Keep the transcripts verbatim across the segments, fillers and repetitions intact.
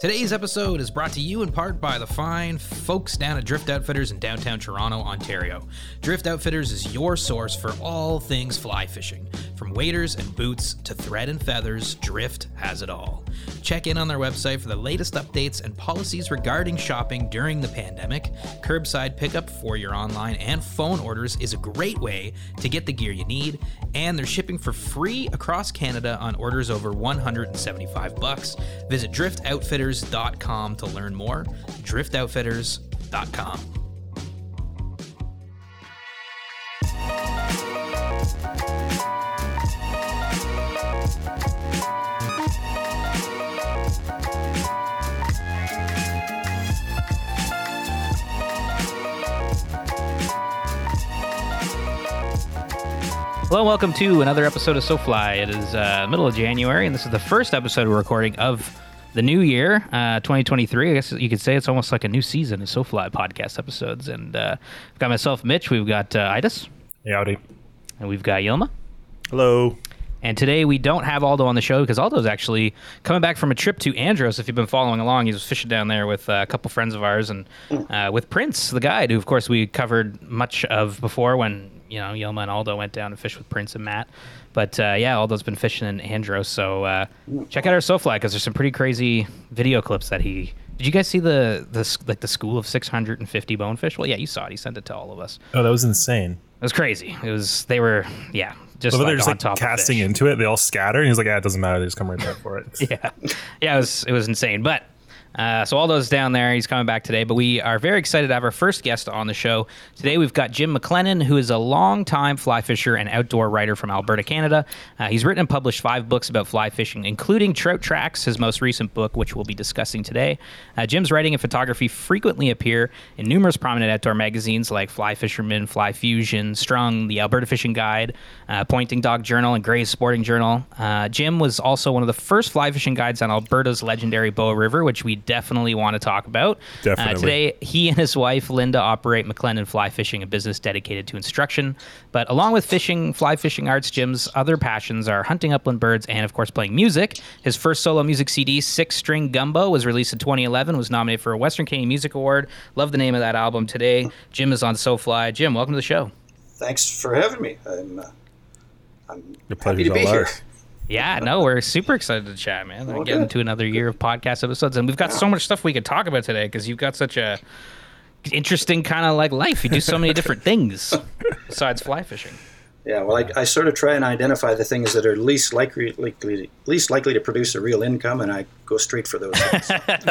Today's episode is brought to you in part by the fine folks down at Drift Outfitters in downtown Toronto, Ontario. Drift Outfitters is your source for all things fly fishing. From waders and boots to thread and feathers, Drift has it all. Check in on their website for the latest updates and policies regarding shopping during the pandemic. Curbside pickup for your online and phone orders is a great way to get the gear you need, and they're shipping for free across Canada on orders over one hundred seventy-five bucks. Visit Drift Outfitters dot com to learn more. drift outfitters dot com. Hello and welcome to another episode of SoFly. It is uh, middle of January, and this is the first episode we're recording of the new year, uh, twenty twenty-three. I guess you could say it's almost like a new season of SoFly podcast episodes. And uh, I've got myself, Mitch. We've got uh, Idis. Hey, howdy. And we've got Yilma. Hello. And today we don't have Aldo on the show because Aldo's actually coming back from a trip to Andros. If you've been following along, he was fishing down there with uh, a couple friends of ours and uh, with Prince, the guide, who, of course, we covered much of before when, you know, Yilma and Aldo went down to fish with Prince and Matt. But, uh, yeah, Aldo's been fishing in Andros, so uh, check out our SoFly, because there's some pretty crazy video clips that he... Did you guys see the, the like the school of six hundred fifty bonefish? Well, yeah, you saw it. He sent it to all of us. Oh, that was insane. It was crazy. It was... They were... Yeah, just, well, like, they're just on like top casting into it. They all scatter, and he was like, yeah, it doesn't matter. They just come right back for it. yeah. Yeah, it was, it was insane, but... Uh, so Aldo's down there. He's coming back today, but we are very excited to have our first guest on the show. Today we've got Jim McLennan, who is a longtime fly fisher and outdoor writer from Alberta, Canada. Uh, he's written and published five books about fly fishing, including Trout Tracks, his most recent book, which we'll be discussing today. Uh, Jim's writing and photography frequently appear in numerous prominent outdoor magazines like Fly Fisherman, Fly Fusion, Strung, The Alberta Fishing Guide, uh, Pointing Dog Journal, and Gray's Sporting Journal. Uh, Jim was also one of the first fly fishing guides on Alberta's legendary Bow River, which we definitely want to talk about. Definitely. Uh, today, he and his wife, Linda, operate McClendon Fly Fishing, a business dedicated to instruction. But along with fishing, fly fishing arts, Jim's other passions are hunting upland birds and, of course, playing music. His first solo music C D, Six String Gumbo, was released in twenty eleven, was nominated for a Western Canadian Music Award. Love the name of that album. Today, Jim is on SoFly. Jim, welcome to the show. Thanks for having me. I'm, uh, I'm happy to be here. Ours. Yeah, no, we're super excited to chat, man. We're okay. Getting to another year of podcast episodes, and we've got so much stuff we could talk about today because you've got such a interesting kind of like life. You do so many different things besides fly fishing. Yeah, well, I, I sort of try and identify the things that are least likely, likely, least likely to produce a real income, and I go straight for those things. I love it,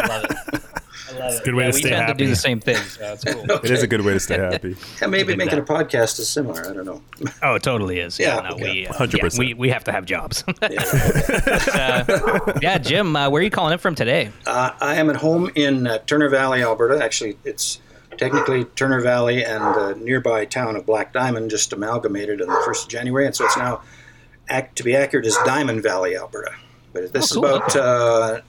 I love it. I love it's a good it. way yeah, to stay happy. We tend to do the same thing, so it's cool. Okay. It is a good way to stay happy. Yeah, maybe making now. a podcast is similar. I don't know. Oh, it totally is. Yeah, yeah, no, yeah. We, uh, one hundred percent. Yeah, we, we have to have jobs. yeah. But, uh, yeah, Jim, uh, where are you calling in from today? Uh, I am at home in uh, Turner Valley, Alberta. Actually, it's... technically, Turner Valley and the nearby town of Black Diamond just amalgamated on the first of January, and so it's now, act, to be accurate, is Diamond Valley, Alberta. But this oh, cool. is about uh,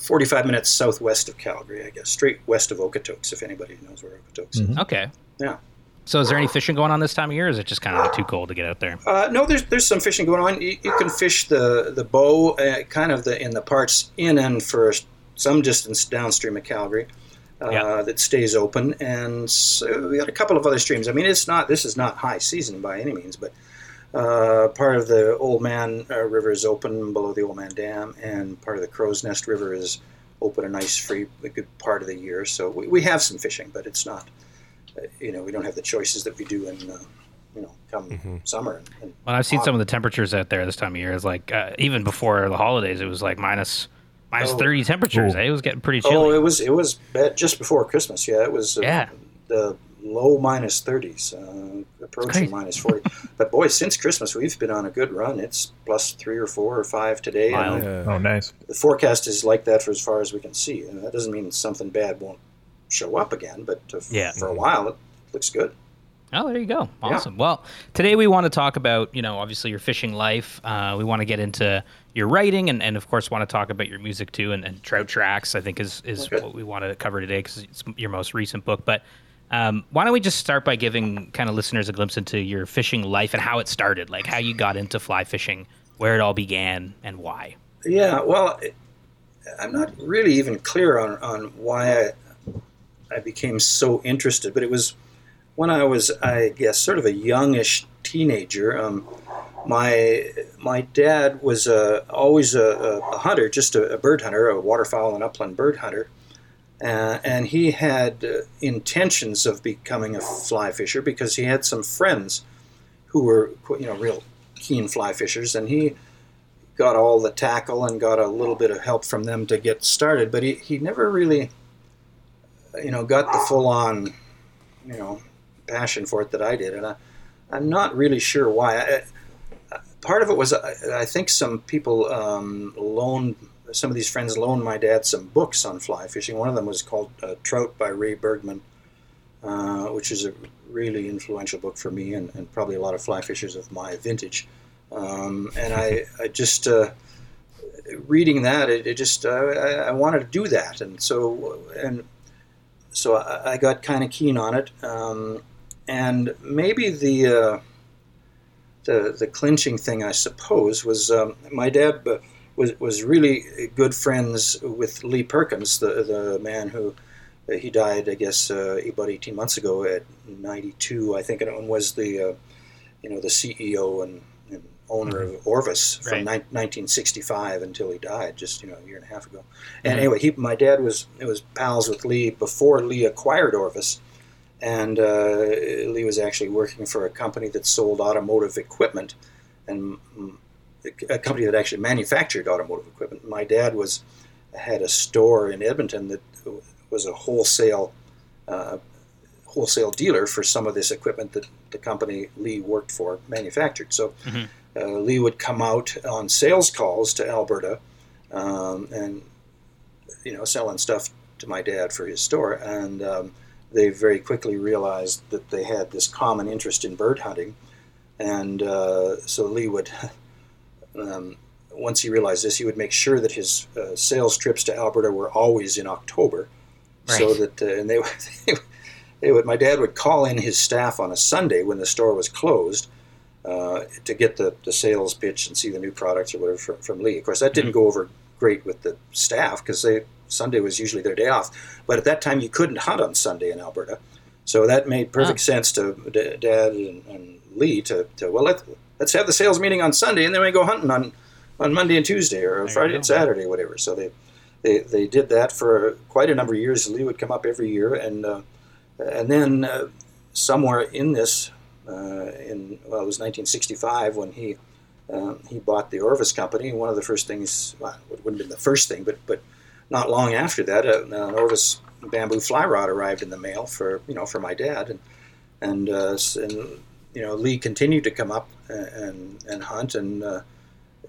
forty-five minutes southwest of Calgary, I guess, straight west of Okotoks, if anybody knows where Okotoks is. Mm-hmm. Okay. Yeah. So is there any fishing going on this time of year, or is it just kind of like too cold to get out there? Uh, no, there's there's some fishing going on. You, you can fish the, the bow uh, kind of the in the parts in and for some distance downstream of Calgary. Uh, yep. That stays open, and so we got a couple of other streams. I mean, it's not this is not high season by any means, but uh, part of the Old Man uh, River is open below the Old Man Dam, and part of the Crow's Nest River is open and ice free a good part of the year. So we, we have some fishing, but it's not, uh, you know, we don't have the choices that we do in. Uh, You know, come mm-hmm. summer. And, and well, I've seen autumn. Some of the temperatures out there this time of year. It's like uh, even before the holidays, it was like minus. Minus oh. thirty temperatures. Eh? It was getting pretty chilly. Oh, it was it was bad just before Christmas. Yeah, it was uh, yeah. the low minus thirties, uh, approaching minus forty. But boy, since Christmas we've been on a good run. It's plus three or four or five today. And yeah. Oh, nice. The forecast is like that for as far as we can see, and that doesn't mean something bad won't show up again. But uh, yeah. for a while, it looks good. Oh, there you go. Awesome. Yeah. Well, today we want to talk about, you know, obviously your fishing life. Uh, we want to get into your writing and, and, of course, want to talk about your music, too. And, and Trout Tracks, I think, is, is okay. what we want to cover today because it's your most recent book. But um, why don't we just start by giving kind of listeners a glimpse into your fishing life and how it started, like how you got into fly fishing, where it all began, and why? Yeah, well, I'm not really even clear on, on why I, I became so interested, but it was when I was, I guess, sort of a youngish teenager. Um, my my dad was a, always a, a hunter, just a, a bird hunter, a waterfowl and upland bird hunter, uh, and he had uh, intentions of becoming a fly fisher because he had some friends who were, you know, real keen fly fishers, and he got all the tackle and got a little bit of help from them to get started, but he, he never really, you know, got the full-on, you know, passion for it that I did, and I, I'm not really sure why. I, part of it was, I, I think some people um, loaned, some of these friends loaned my dad some books on fly fishing. One of them was called uh, Trout by Ray Bergman, uh, which is a really influential book for me and, and probably a lot of fly fishers of my vintage. Um, and I, I just, uh, reading that, it, it just, uh, I, I wanted to do that. And so, and so I, I got kind of keen on it. Um, and maybe the, uh, the, the clinching thing, I suppose, was, um, my dad was, was really good friends with Lee Perkins, the, the man who, he died, I guess, uh, about eighteen months ago at ninety-two, I think, and was the, uh, you know, the C E O and owner of Orvis from right. nineteen sixty-five until he died, just, you know, a year and a half ago. And mm-hmm. anyway, he, my dad was was pals with Lee before Lee acquired Orvis, and uh, Lee was actually working for a company that sold automotive equipment, and a company that actually manufactured automotive equipment. My dad was had a store in Edmonton that was a wholesale uh, wholesale dealer for some of this equipment that the company Lee worked for manufactured. So. Mm-hmm. Uh, Lee would come out on sales calls to Alberta, um, and, you know, selling stuff to my dad for his store. And um, they very quickly realized that they had this common interest in bird hunting. And uh, so Lee would, um, once he realized this, he would make sure that his uh, sales trips to Alberta were always in October. Right. So that, uh, and they, they would, my dad would call in his staff on a Sunday when the store was closed, Uh, to get the, the sales pitch and see the new products or whatever from, from Lee. Of course, that didn't go over great with the staff because they Sunday was usually their day off. But at that time, you couldn't hunt on Sunday in Alberta. So that made perfect oh. sense to D- Dad and, and Lee to, to well, let, let's have the sales meeting on Sunday and then we go hunting on, on Monday and Tuesday or there Friday and Saturday, whatever. So they, they, they did that for quite a number of years. Lee would come up every year. And, uh, and then uh, somewhere in this... Uh, in well, it was nineteen sixty-five when he um, he bought the Orvis company. One of the first things, well, it wouldn't have been the first thing, but but not long after that, uh, an Orvis bamboo fly rod arrived in the mail for you know for my dad, and and uh, and you know Lee continued to come up and and hunt, and uh,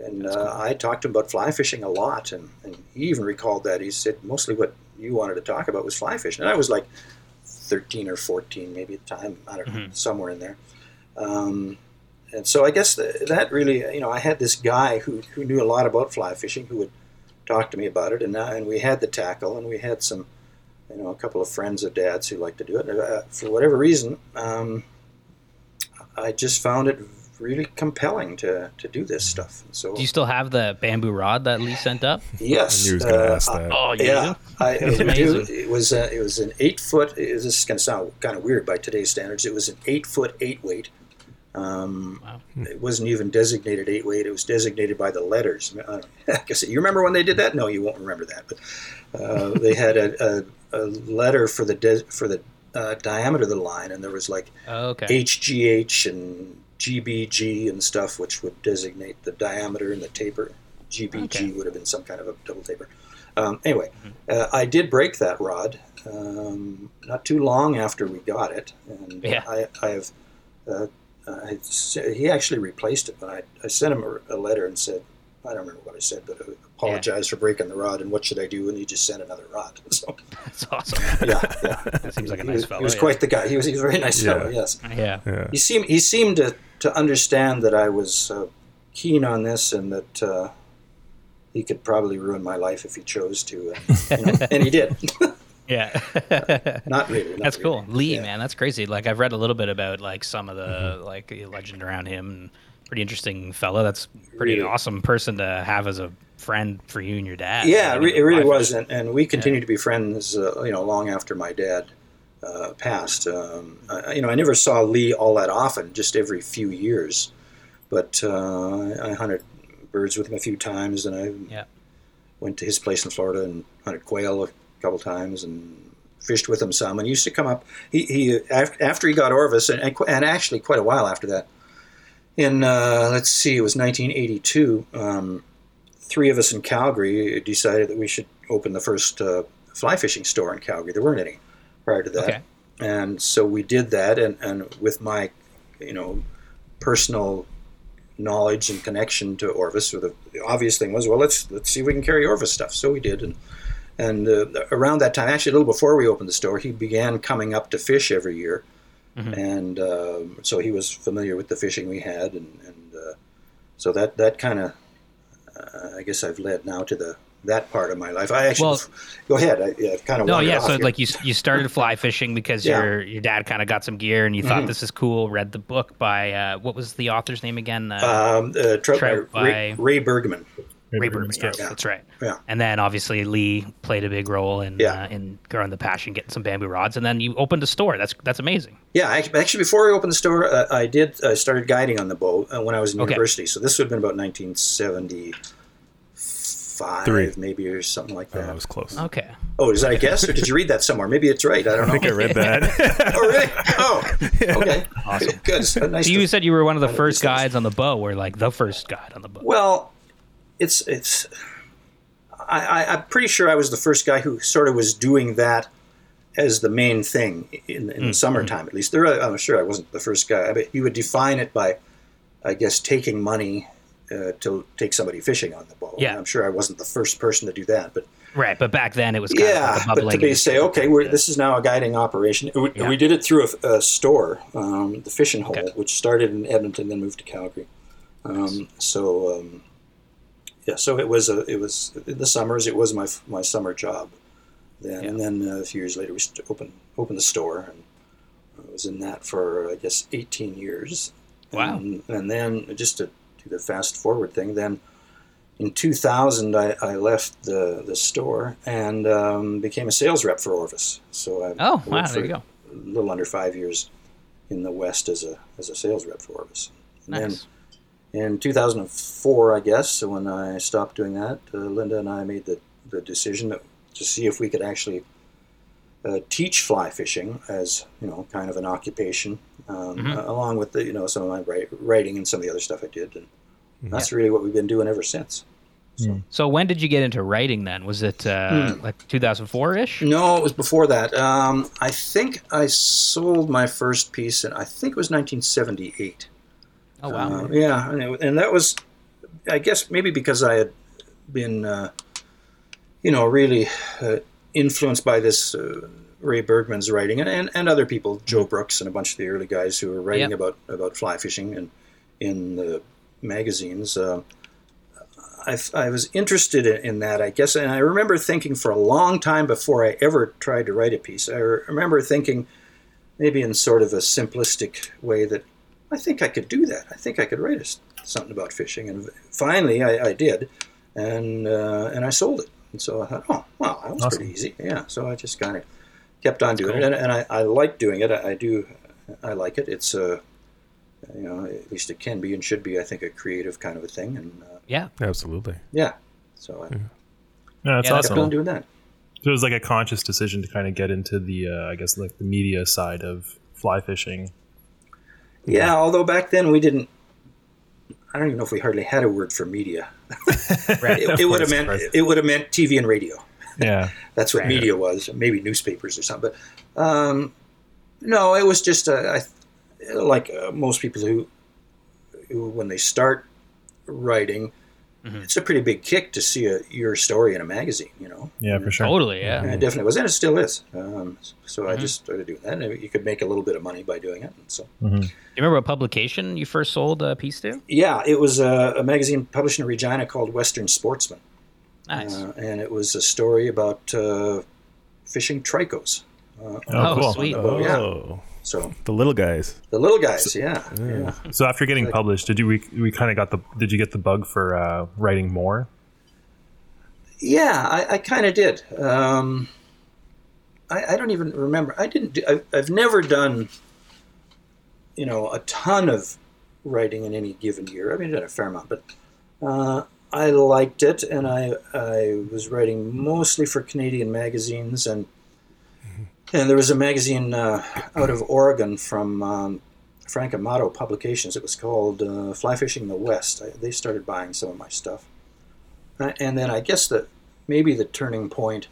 and uh, I talked to him about fly fishing a lot, and, and he even recalled that he said mostly what you wanted to talk about was fly fishing, and I was like thirteen or fourteen maybe at the time, I don't know, mm-hmm. somewhere in there. Um, and so I guess th- that really, you know, I had this guy who, who knew a lot about fly fishing who would talk to me about it, and uh, and we had the tackle, and we had some, you know, a couple of friends of Dad's who liked to do it. And, uh, for whatever reason, um, I just found it really compelling to, to do this stuff. And so, do you still have the bamboo rod that Lee sent up? Yes. I knew he was going to uh, ask that. I, oh, yeah. I, it, was it, it was uh, it was an eight foot. This is going to sound kind of weird by today's standards. It was an eight foot eight weight. Um, wow. It wasn't even designated eight weight. It was designated by the letters. I guess you remember when they did that? No, you won't remember that. But uh, they had a, a, a letter for the de- for the uh, diameter of the line, and there was like oh, okay. H G H and G B G and stuff, which would designate the diameter and the taper. G B G okay. would have been some kind of a double taper. Um, anyway, mm-hmm. uh, I did break that rod um, not too long after we got it, and yeah. I, I have. Uh, Uh, he actually replaced it, but I, I sent him a, a letter and said, I don't remember what I said, but I apologized yeah. for breaking the rod, and what should I do? And he just sent another rod. So that's awesome. Yeah, yeah. That seems like a nice he, fellow. He was yeah. quite the guy. He was, he was a very nice yeah. fellow, yes. Yeah. yeah. He seemed he seemed to, to understand that I was uh, keen on this, and that uh, he could probably ruin my life if he chose to, and, you know, and he did. Yeah. uh, not really. Not that's really. Cool. Lee, yeah. man, that's crazy. Like, I've read a little bit about, like, some of the, mm-hmm. like, the legend around him. Pretty interesting fella. That's pretty really? Awesome person to have as a friend for you and your dad. Yeah, you know, it really was, and, and we continued yeah. to be friends, uh, you know, long after my dad uh, passed. Um, I, you know, I never saw Lee all that often, just every few years, but uh, I hunted birds with him a few times, and I yeah. went to his place in Florida and hunted quail a couple times, and fished with him some, and he used to come up. He, he after he got Orvis, and, and and actually quite a while after that, in uh, let's see, it was nineteen eighty-two. Um, three of us in Calgary decided that we should open the first uh, fly fishing store in Calgary. There weren't any prior to that, okay. and so we did that. And, and with my, you know, personal knowledge and connection to Orvis, so the, the obvious thing was, well, let's let's see if we can carry Orvis stuff. So we did, and. And uh, around that time, actually a little before we opened the store, he began coming up to fish every year. Mm-hmm. And uh, so he was familiar with the fishing we had. And, and uh, so that, that kind of, uh, I guess I've led now to the that part of my life. I actually, well, go ahead. I yeah, kind of No, yeah, so here. like you you started fly fishing because yeah. your your dad kind of got some gear and you mm-hmm. thought this is cool, read the book by, uh, what was the author's name again? Uh, um, uh, Trout, Trout by Ray, Ray Bergman. Ray Bergman, yes, yeah. That's right. Yeah. And then obviously Lee played a big role in yeah. uh, in growing the passion, getting some bamboo rods, and then you opened a store. That's that's amazing. Yeah, actually, before I opened the store, uh, I did I uh, started guiding on the bow uh, when I was in okay. university. So this would have been about nineteen seventy-five, Three. maybe, or something like that. Oh, that was close. Okay. Oh, is that a guess, or did you read that somewhere? Maybe it's right. I don't know. I think I read that. Oh, really? Oh, okay. Awesome. Good. So nice so you to, said you were one of the first guides on the bow, or like the first guide on the bow. Well. It's it's. I, I, I'm pretty sure I was the first guy who sort of was doing that as the main thing in, in mm-hmm. the summertime, at least. There, I'm sure I wasn't the first guy. I mean, you would define it by, I guess, taking money uh, to take somebody fishing on the boat. Yeah. I'm sure I wasn't the first person to do that, but right. But back then it was kind yeah. of like a but to be say, okay, we're, this is now a guiding operation. We, yeah. we did it through a, a store, um, the Fishing Hole, okay. which started in Edmonton, then moved to Calgary. Um, nice. So. Um, Yeah, so it was a, it was in the summers. It was my my summer job, then yeah. and then a few years later we opened opened the store, and I was in that for I guess eighteen years. Wow! And, and then just to do the fast forward thing, then in two thousand I, I left the, the store and um, became a sales rep for Orvis. So I oh wow, there you go. A little under five years in the West as a as a sales rep for Orvis. And nice. Then, in two thousand four, I guess, so when I stopped doing that, uh, Linda and I made the, the decision that, to see if we could actually uh, teach fly fishing as, you know, kind of an occupation, um, mm-hmm. uh, along with, the, you know, some of my write, writing and some of the other stuff I did. And yeah. that's really what we've been doing ever since. So, so when did you get into writing then? Was it uh, mm. like two thousand four-ish? No, it was before that. Um, I think I sold my first piece, and I think it was nineteen seventy-eight. Oh, wow. Uh, yeah, and, it, and that was, I guess, maybe because I had been, uh, you know, really uh, influenced by this uh, Ray Bergman's writing and, and, and other people, Joe Brooks and a bunch of the early guys who were writing yep. about, about fly fishing and in the magazines. Uh, I, I was interested in, in that, I guess, and I remember thinking for a long time before I ever tried to write a piece, I remember thinking maybe in sort of a simplistic way that, I think I could do that. I think I could write a, something about fishing. And finally, I, I did, and uh, and I sold it. And so I thought, oh, wow, that was awesome. Pretty easy. Yeah, so I just kind of kept on doing cool. it. And, and I, I like doing it. I, I do, I like it. It's, uh, you know, at least it can be and should be, I think, a creative kind of a thing. And uh, yeah. Absolutely. Yeah. So I, yeah. No, that's yeah, awesome. I kept on doing that. So it was like a conscious decision to kind of get into the, uh, I guess, like the media side of fly fishing. Yeah, although back then we didn't, I don't even know if we hardly had a word for media. Right. It, it would have meant it would have meant T V and radio. Yeah, that's what right. media was, maybe newspapers or something. But um, no, it was just a, I, like uh, most people who, who, when they start writing, mm-hmm. it's a pretty big kick to see a, your story in a magazine, you know? Yeah, for sure. Totally, yeah. And it definitely was, and it still is. Um, so mm-hmm. I just started doing that, and you could make a little bit of money by doing it. And so, mm-hmm. Do you remember what publication you first sold a piece to? Yeah, it was a, a magazine published in Regina called Western Sportsman. Nice. Uh, and it was a story about uh, fishing trichos. Uh, oh, cool. Sweet. Oh, yeah. So the little guys, the little guys, so, yeah, yeah. So after getting published, did you we, we kind of got the did you get the bug for uh, writing more? Yeah, I, I kind of did. Um, I, I don't even remember. I didn't. Do, I, I've never done, you know, a ton of writing in any given year. I mean, I did a fair amount, but uh, I liked it, and I I was writing mostly for Canadian magazines, and mm-hmm. and there was a magazine uh, out of Oregon from um, Frank Amato Publications. It was called uh, Fly Fishing the West. I, they started buying some of my stuff. And then I guess that maybe the turning point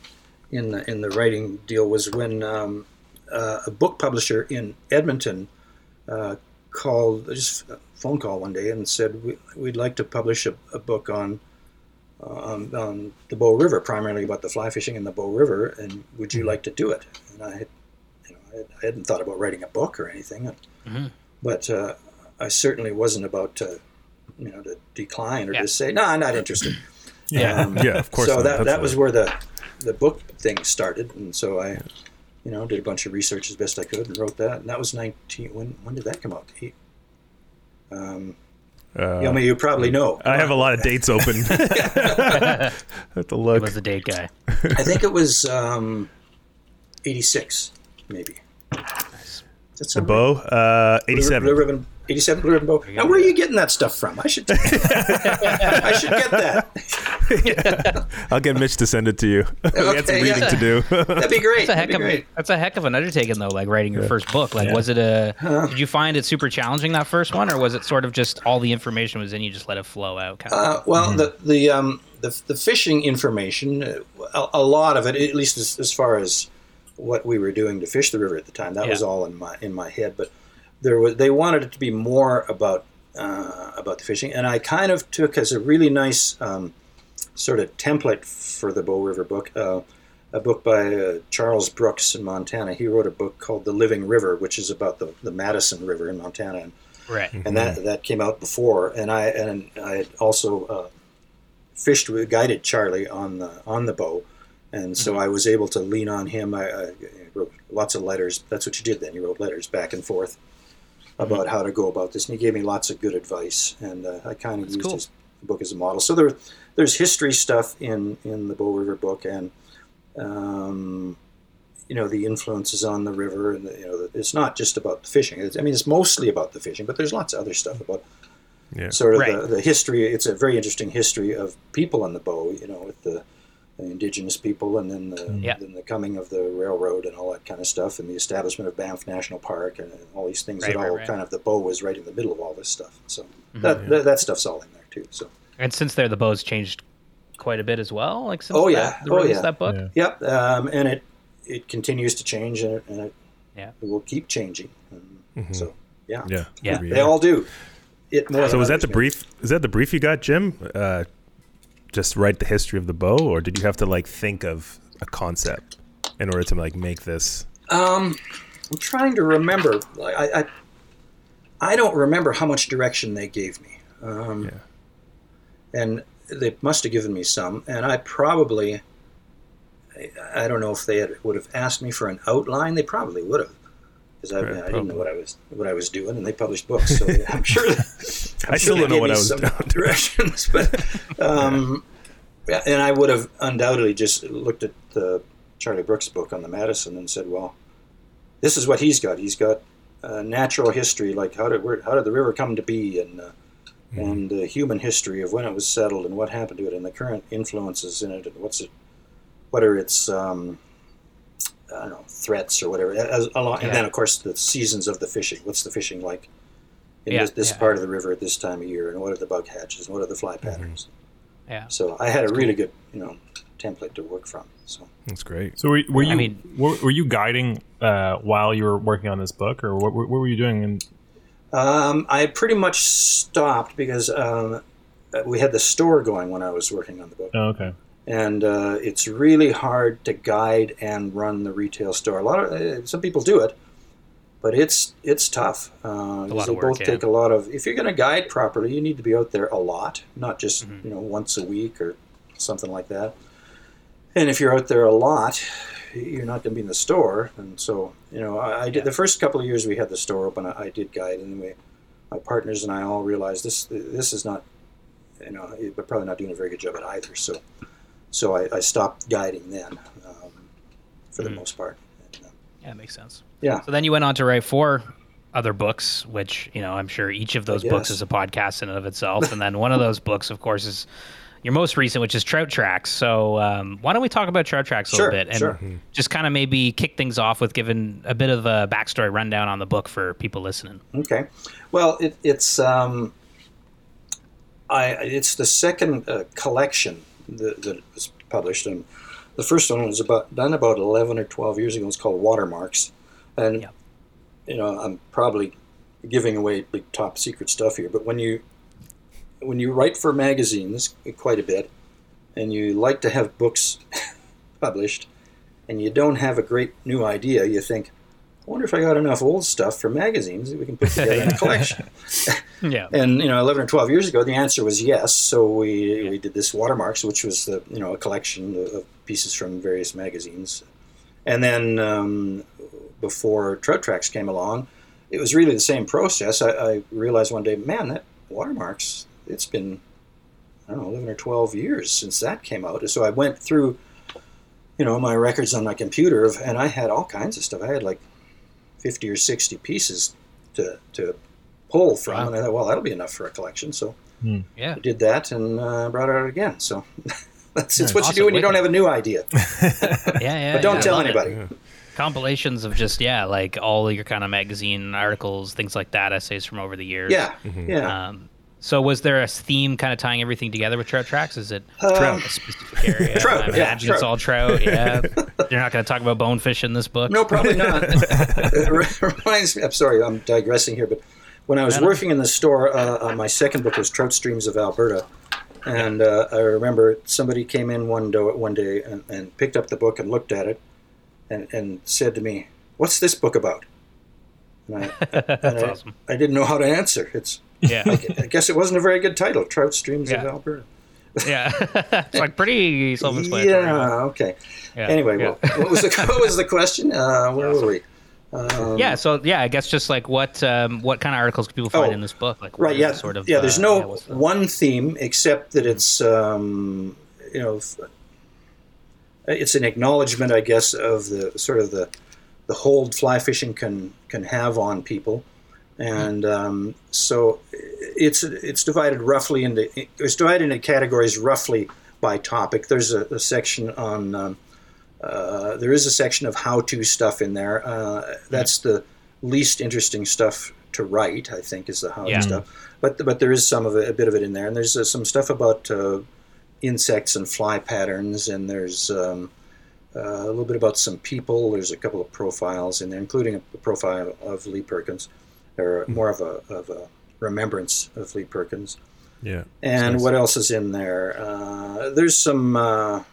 in the in the writing deal was when um, uh, a book publisher in Edmonton uh, called, just a phone call one day, and said we, we'd like to publish a, a book on, uh, on on the Bow River, primarily about the fly fishing in the Bow River, and would you like to do it? And I had, you know, I, had, I hadn't thought about writing a book or anything, mm-hmm. but uh, I certainly wasn't about to, you know, to decline or yeah. just say no, I'm not interested. Yeah, um, yeah, of course. So that, that was where the, the book thing started, and so I, you know, did a bunch of research as best I could and wrote that. And that was nineteen. When when did that come out? Eight. Um, uh, you, know, you probably know. I have a lot of dates open. I have to look. It was a date guy. I think it was um, eighty-six, maybe. Nice. That's the bow. Right. Uh, eighty-seven. Blue, blue ribbon. eighty-seven Blue Ribbon Bow. Now, where are you getting that stuff from? I should I should get that. Yeah. I'll get Mitch to send it to you. Okay, we had some reading yeah. to do. That'd be great. That's a heck, of, great. That's a heck of an undertaking, though, like writing your yeah. first book. Like, yeah. was it a, uh, did you find it super challenging, that first one, or was it sort of just all the information was in, you just let it flow out? Kind of? uh, well, mm-hmm. the, the, um, the, the fishing information, a, a lot of it, at least as, as far as what we were doing to fish the river at the time, that yeah. was all in my in my head, but There was, they wanted it to be more about uh, about the fishing, and I kind of took as a really nice um, sort of template for the Bow River book, uh, a book by uh, Charles Brooks in Montana. He wrote a book called The Living River, which is about the, the Madison River in Montana, and, right. mm-hmm. and that that came out before. And I and I had also uh, fished with, guided Charlie on the on the bow, and so mm-hmm. I was able to lean on him. I, I wrote lots of letters. That's what you did then. You wrote letters back and forth about how to go about this, and he gave me lots of good advice, and uh, I kind of used cool. his book as a model. So there, there's history stuff in, in the Bow River book, and um, you know, the influences on the river, and the, you know, the, it's not just about the fishing. It's, I mean, it's mostly about the fishing, but there's lots of other stuff about yeah. sort of right. the, the history. It's a very interesting history of people on the bow, you know, with the, the indigenous people, and then the, yeah. then the coming of the railroad and all that kind of stuff, and the establishment of Banff National Park, and, and all these things right, that right, all right. kind of the bow was right in the middle of all this stuff. So mm-hmm, that, yeah. that that stuff's all in there too. So and since there, the bow's changed quite a bit as well. Like since oh yeah, that, oh yeah, that book. Yeah. Yep, um, and it it continues to change, and it, and it, yeah. it will keep changing. And mm-hmm. So yeah, yeah, yeah. They yeah. all do. It more so is that the brief? Is that the brief you got, Jim? Uh, just write the history of the bow, or did you have to like think of a concept in order to like make this? Um, I'm trying to remember. I I, I don't remember how much direction they gave me. Um, yeah. And they must have given me some, and I probably, I, I don't know if they had, would have asked me for an outline. They probably would have. Because I, right, I didn't know what I was what I was doing, and they published books, so I'm sure. That, I'm I sure still don't know what I was doing. Directions, but um, yeah. and I would have undoubtedly just looked at the Charlie Brooks book on the Madison and said, "Well, this is what he's got. He's got uh, natural history, like how did where, how did the river come to be, and uh, mm-hmm. and the human history of when it was settled and what happened to it, and the current influences in it, and what's it, what are its." Um, I don't know, threats or whatever. As, along, yeah. And then, of course, the seasons of the fishing. What's the fishing like in yeah, this, this yeah. part of the river at this time of year? And what are the bug hatches? And what are the fly patterns? Mm-hmm. Yeah. So I had that's a really cool. good, you know, template to work from. So that's great. So were, were you? I mean, were, were you guiding uh, while you were working on this book, or what, what were you doing? In- um, I pretty much stopped because um, we had the store going when I was working on the book. Oh, okay. And uh, it's really hard to guide and run the retail store. A lot of uh, some people do it, but it's it's tough. Uh, a lot of work, both yeah. take a lot of. If you're going to guide properly, you need to be out there a lot, not just mm-hmm. you know once a week or something like that. And if you're out there a lot, you're not going to be in the store. And so you know, I, I did yeah. the first couple of years we had the store open. I, I did guide, and we, my partners and I all realized this this is not, you know, we're probably not doing a very good job at either. So. so I, I stopped guiding then, um, for the mm. most part. And, um, yeah, that makes sense. Yeah. So then you went on to write four other books, which, you know, I'm sure each of those books is a podcast in and of itself. And then one of those books, of course, is your most recent, which is Trout Tracks. So um, why don't we talk about Trout Tracks a sure, little bit and sure. just kind of maybe kick things off with giving a bit of a backstory rundown on the book for people listening. Okay. Well, it, it's um, I it's the second uh, collection that, that was published, and the first one was about done about eleven or twelve years ago. It's called Watermarks, and yep. you know, I'm probably giving away big top secret stuff here, but when you when you write for magazines quite a bit and you like to have books published and you don't have a great new idea, you think, I wonder if I got enough old stuff for magazines that we can put together in a collection. Yeah. And, you know, eleven or twelve years ago, the answer was yes. So we, yeah. we did this Watermarks, which was, the, you know, a collection of pieces from various magazines. And then um, before Trout Tracks came along, it was really the same process. I, I realized one day, man, that Watermarks, it's been, I don't know, eleven or twelve years since that came out. And so I went through, you know, my records on my computer, of, and I had all kinds of stuff. I had like fifty or sixty pieces to to pull from. Wow. And I thought, well, that'll be enough for a collection. So mm, yeah. I did that and uh, brought it out again. So that's it's what awesome you do when you don't have a new idea. yeah, yeah. But don't yeah, tell anybody. Yeah. Compilations of just, yeah, like all your kind of magazine articles, things like that, essays from over the years. Yeah, mm-hmm. yeah. Um, So was there a theme kind of tying everything together with Trout Tracks? Is it um, trout a specific area? Trout, I imagine yeah, it's trout. all trout. Yeah, you're not going to talk about bonefish in this book. No, probably not. It reminds me. I'm sorry, I'm digressing here, but when I was I working in the store, uh, my second book was Trout Streams of Alberta, and uh, I remember somebody came in one do- one day and, and picked up the book and looked at it, and, and said to me, "What's this book about?" And I, That's and I, awesome. I didn't know how to answer. It's Yeah, I guess it wasn't a very good title. Trout Streams yeah. of Alberta. Yeah, it's like pretty self-explanatory. Yeah, okay. Yeah. Anyway, yeah. Well, what was the what was the question? Uh, where yeah. were we? Um, yeah, so yeah, I guess just like what um, what kind of articles can people find oh, in this book? Like right, yeah, sort of. Yeah, there's uh, no yeah, the... one theme except that it's um, you know it's an acknowledgement, I guess, of the sort of the the hold fly fishing can can have on people. And um, so it's it's divided roughly into it's divided into categories roughly by topic. There's a, a section on um, uh, there is a section of how-to stuff in there. Uh, that's the least interesting stuff to write, I think, is the how-to yeah. stuff. But but there is some of it, a bit of it in there, and there's uh, some stuff about uh, insects and fly patterns, and there's um, uh, a little bit about some people. There's a couple of profiles in there, including a profile of Lee Perkins. Or more of a of a remembrance of Lee Perkins. Yeah. And nice. What else is in there? Uh, there's some uh,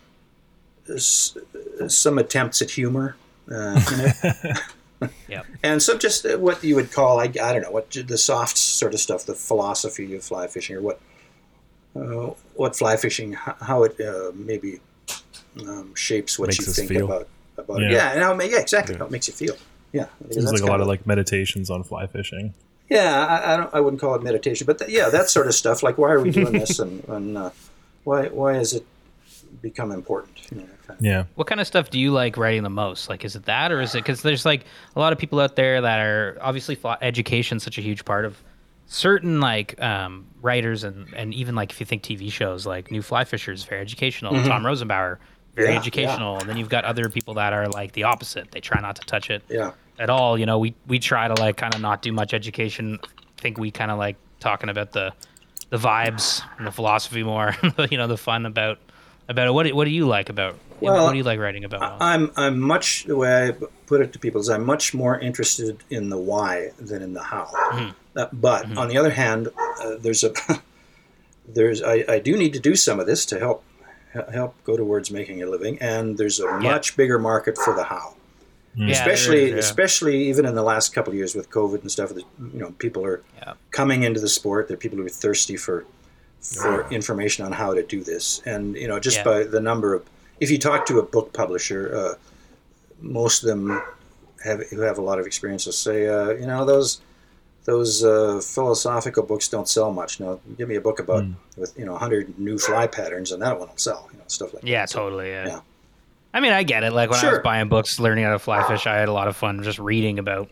s- some attempts at humor. Uh, you know? yeah. And some just what you would call I, I don't know what the soft sort of stuff, the philosophy of fly fishing, or what uh, what fly fishing, how it uh, maybe um, shapes what makes you think feel. about about yeah. it. Yeah. And how yeah exactly yeah. how it makes you feel. Yeah, seems like a lot of, of like meditations on fly fishing. Yeah, I, I don't. I wouldn't call it meditation, but th- yeah, that sort of stuff. Like, why are we doing this, and, and uh, why why has it become important? You know, kind of. Yeah. What kind of stuff do you like writing the most? Like, is it that, or is it because there's like a lot of people out there that are obviously fly, education's such a huge part of certain like um, writers, and and even like if you think T V shows like New Fly Fishers, very educational. Mm-hmm. Tom Rosenbauer, very yeah, educational, yeah. and then you've got other people that are like the opposite. They try not to touch it. Yeah. At all, you know, we we try to like kind of not do much education. I think we kind of like talking about the the vibes and the philosophy more. You know, the fun about about it. What what do you like about? Well, you know, what do you like writing about? I'm I'm much the way I put it to people is I'm much more interested in the why than in the how. Mm-hmm. Uh, but mm-hmm. on the other hand, uh, there's a there's I, I do need to do some of this to help help go towards making a living, and there's a yeah. much bigger market for the how. Yeah, especially, is, yeah. especially even in the last couple of years with COVID and stuff, you know, people are yeah. coming into the sport. There are people who are thirsty for for yeah. information on how to do this, and you know, just yeah. by the number of, if you talk to a book publisher, uh, most of them have who have a lot of experience will say, uh, you know, those those uh, philosophical books don't sell much. Now, give me a book about mm. with you know one hundred new fly patterns, and that one will sell. You know, stuff like yeah, that. So, totally, yeah, totally. Yeah. I mean, I get it. Like when sure. I was buying books, learning how to fly fish, I had a lot of fun just reading about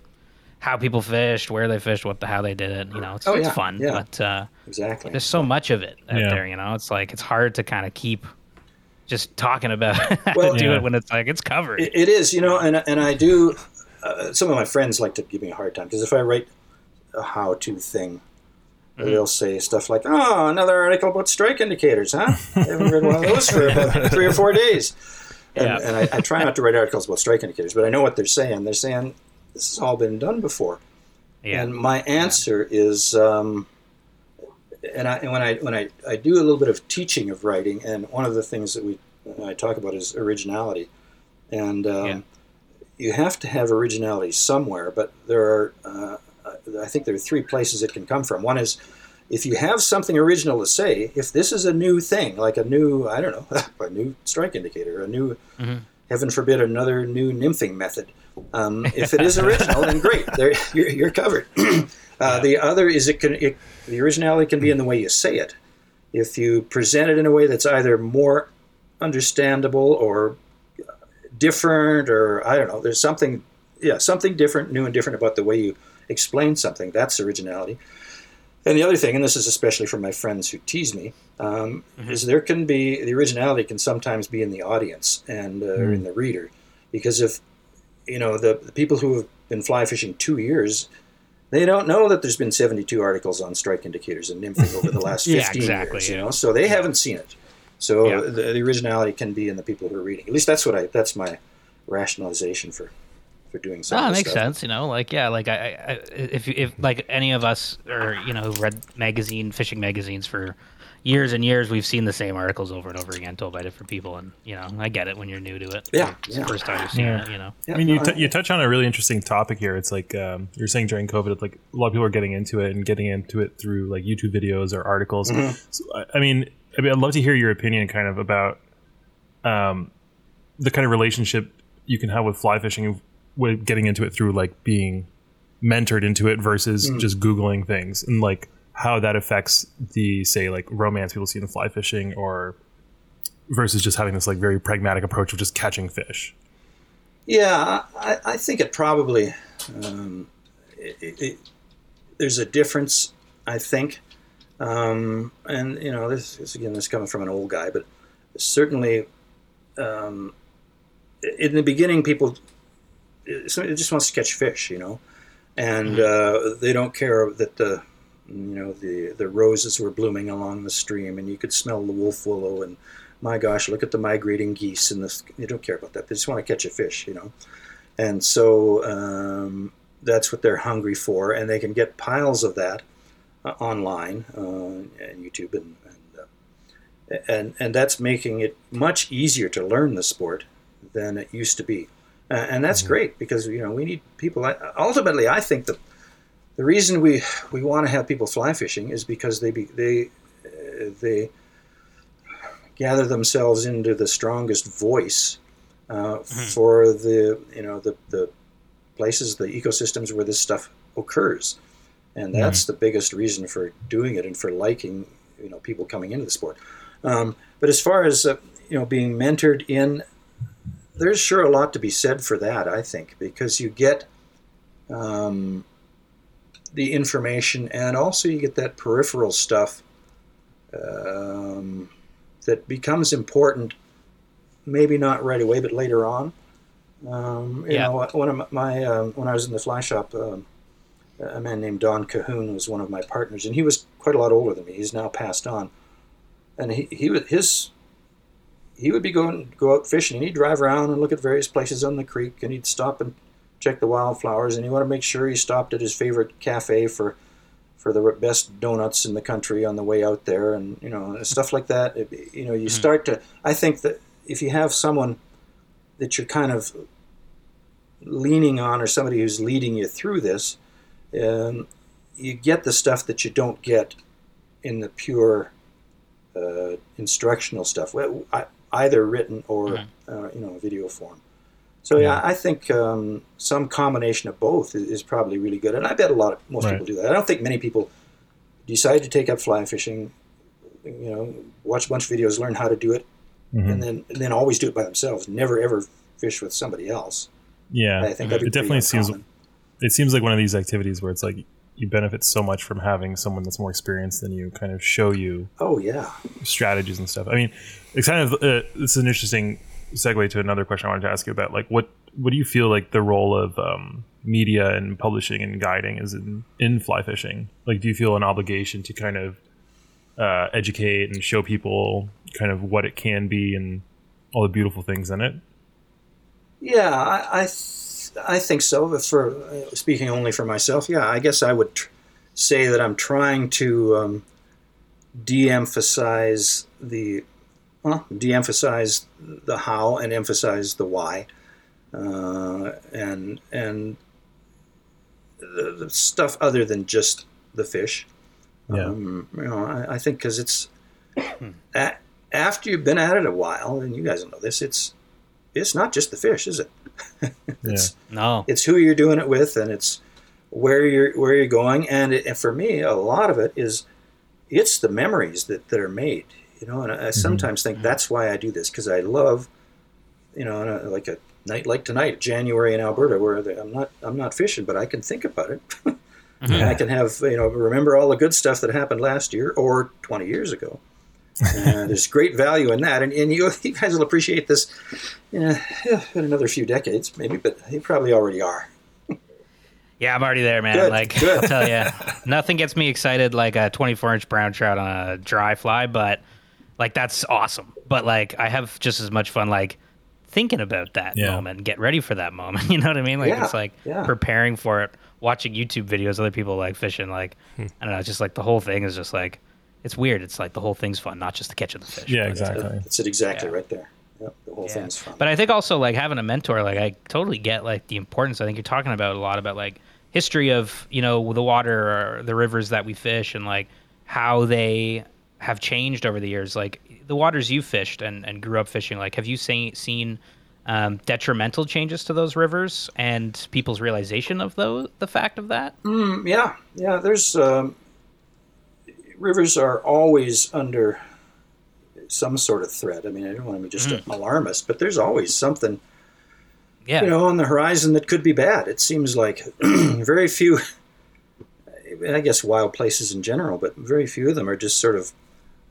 how people fished, where they fished, what the how they did it. You know, it's, oh, it's yeah, fun. Yeah. But uh, exactly, there's so much of it out yeah. there. You know, it's like it's hard to kind of keep just talking about how well, to do yeah. it when it's like it's covered. It, it is, you know, and and I do. Uh, some of my friends like to give me a hard time because if I write a how-to thing, mm-hmm. they'll say stuff like, oh, another article about strike indicators, huh? I haven't read one of those for about three or four days. And, yeah. and I, I try not to write articles about strike indicators, but I know what they're saying. They're saying, this has all been done before. Yeah. And my answer yeah. is, um, and, I, and when I when I, I do a little bit of teaching of writing, and one of the things that we I talk about is originality. And um, yeah. you have to have originality somewhere, but there are... Uh, I think there are three places it can come from. One is if you have something original to say, if this is a new thing, like a new, I don't know, a new strike indicator, a new, mm-hmm. heaven forbid, another new nymphing method. Um, if it is original, then great, there, you're, you're covered. uh, yeah. The other is it can, it, the originality can be in the way you say it. If you present it in a way that's either more understandable or different or, I don't know, there's something, yeah, something different, new and different about the way you explain something. That's originality. And the other thing, and this is especially for my friends who tease me, um, mm-hmm. is there can be, the originality can sometimes be in the audience and uh, mm. or in the reader. Because if, you know, the, the people who have been fly fishing two years, they don't know that there's been seventy-two articles on strike indicators and nymphing over the last fifteen yeah, exactly, years, yeah. you know, so they yeah. haven't seen it. So yeah. the, the originality can be in the people who are reading. At least that's what I, that's my rationalization for for doing something. Oh, that makes stuff. sense, you know, like, yeah, like I, I, if, if like any of us or, you know, read magazine, fishing magazines for years and years, we've seen the same articles over and over again told by different people. And, you know, I get it when you're new to it. Yeah. It's yeah. the first time you've seen yeah. it, you know. I mean, you, t- you touch on a really interesting topic here. It's like, um, you're saying during COVID, it's like a lot of people are getting into it and getting into it through like YouTube videos or articles. Mm-hmm. So, I mean, I mean, I'd love to hear your opinion kind of about, um, the kind of relationship you can have with fly fishing with getting into it through like being mentored into it versus mm. just Googling things, and like how that affects the, say, like romance people see in fly fishing, or versus just having this like very pragmatic approach of just catching fish. Yeah, I, I think it probably, um, it, it, it, there's a difference, I think. Um, and you know, this, this again, this is coming from an old guy, but certainly, um, in the beginning, people, somebody just wants to catch fish, you know, and uh, they don't care that the, you know, the, the roses were blooming along the stream and you could smell the wolf willow and my gosh, look at the migrating geese and this. They don't care about that. They just want to catch a fish, you know, and so um, that's what they're hungry for, and they can get piles of that uh, online uh, and YouTube, and and, uh, and and that's making it much easier to learn the sport than it used to be. Uh, and that's mm-hmm. great because, you know, we need people. I, ultimately, I think the the reason we we want to have people fly fishing is because they be, they uh, they gather themselves into the strongest voice uh, mm-hmm. for the, you know, the, the places, the ecosystems where this stuff occurs. And that's mm-hmm. the biggest reason for doing it and for liking, you know, people coming into the sport. Um, but as far as, uh, you know, being mentored in, there's sure a lot to be said for that, I think, because you get um, the information, and also you get that peripheral stuff um, that becomes important, maybe not right away, but later on. Um, you yeah. know, one of my um, when I was in the fly shop, um, a man named Don Cahoon was one of my partners, and he was quite a lot older than me. He's now passed on, and he he was his. He would be going go out fishing, and he'd drive around and look at various places on the creek, and he'd stop and check the wildflowers, and he wanted to make sure he stopped at his favorite cafe for for the best donuts in the country on the way out there, and you know, stuff like that. It, you know, you mm-hmm. start to. I think that if you have someone that you're kind of leaning on, or somebody who's leading you through this, um, you get the stuff that you don't get in the pure uh, instructional stuff. Well, I, either written or, mm-hmm. uh, you know, video form. So yeah, yeah I think um, some combination of both is, is probably really good. And I bet a lot of most right. people do that. I don't think many people decide to take up fly fishing, you know, watch a bunch of videos, learn how to do it, mm-hmm. and then and then always do it by themselves. Never, ever fish with somebody else. Yeah, I think that'd be it definitely seems. It seems like one of these activities where it's like you benefit so much from having someone that's more experienced than you kind of show you. Oh yeah, strategies and stuff. I mean, it's kind of uh, this is an interesting segue to another question I wanted to ask you about. Like, what what do you feel like the role of um, media and publishing and guiding is in, in fly fishing? Like, do you feel an obligation to kind of uh, educate and show people kind of what it can be and all the beautiful things in it? Yeah, I. I th- I think so. But for uh, speaking only for myself, yeah, I guess I would tr- say that I'm trying to um, de-emphasize the well, de-emphasize the how and emphasize the why, uh, and and the, the stuff other than just the fish. Yeah. Um, you know, I, I think because it's a- after you've been at it a while, and you guys know this, it's it's not just the fish, is it? it's, yeah. No. It's who you're doing it with, and it's where you're where you're going. And, it, and for me, a lot of it is it's the memories that, that are made. You know, and I, I sometimes mm-hmm. think that's why I do this because I love, you know, a, like a night like tonight, January in Alberta, where the, I'm not I'm not fishing, but I can think about it. mm-hmm. And I can have you know remember all the good stuff that happened last year or twenty years ago. And there's great value in that, and, and you, you guys will appreciate this you know, in another few decades, maybe. But you probably already are. Yeah, I'm already there, man. Good, like good. I'll tell you, nothing gets me excited like a twenty-four inch brown trout on a dry fly, but like that's awesome. But like I have just as much fun like thinking about that yeah. moment, and get ready for that moment. You know what I mean? Like yeah, it's like yeah. preparing for it, watching YouTube videos, other people like fishing. Like hmm. I don't know, it's just like the whole thing is just like. It's weird. It's like the whole thing's fun, not just the catch of the fish. Yeah, exactly. That's it exactly yeah. right there. Yep, the whole yeah. thing's fun. But I think also like having a mentor, like I totally get like the importance. I think you're talking about a lot about like history of, you know, the water or the rivers that we fish and like how they have changed over the years. Like the waters you fished and, and grew up fishing, like have you seen, seen um, detrimental changes to those rivers and people's realization of those, the fact of that? Mm, yeah. Yeah, there's... Um... Rivers are always under some sort of threat. I mean, I don't want to be just mm. an alarmist, but there's always something, yeah. you know, on the horizon that could be bad. It seems like very few, I guess wild places in general, but very few of them are just sort of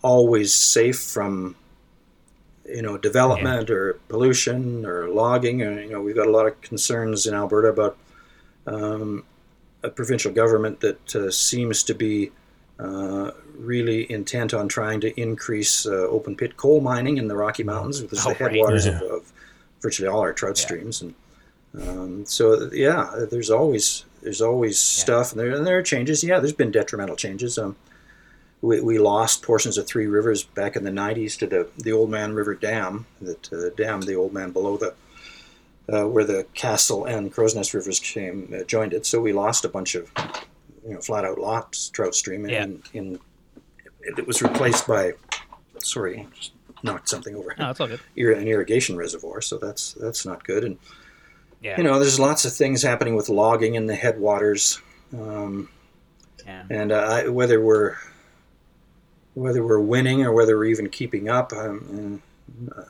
always safe from, you know, development yeah. or pollution or logging. Or, you know, we've got a lot of concerns in Alberta about um, a provincial government that uh, seems to be Uh, really intent on trying to increase uh, open pit coal mining in the Rocky Mountains, which is oh, the headwaters right. yeah. of, of virtually all our trout yeah. streams. And um, so, yeah, there's always there's always yeah. stuff, and there and there are changes. Yeah, there's been detrimental changes. Um, we we lost portions of three rivers back in the nineties to the the Old Man River Dam, that uh, dam, the Old Man below the uh, where the Castle and Crow's Nest rivers came uh, joined it. So we lost a bunch of. You know, flat out lots trout stream, and, yeah. and, and it, it was replaced by. Sorry, just knocked something over. No, it's all good. An irrigation reservoir, so that's that's not good. And yeah. you know, there's lots of things happening with logging in the headwaters, um, yeah. and uh, I, whether we're whether we're winning or whether we're even keeping up, I'm, uh,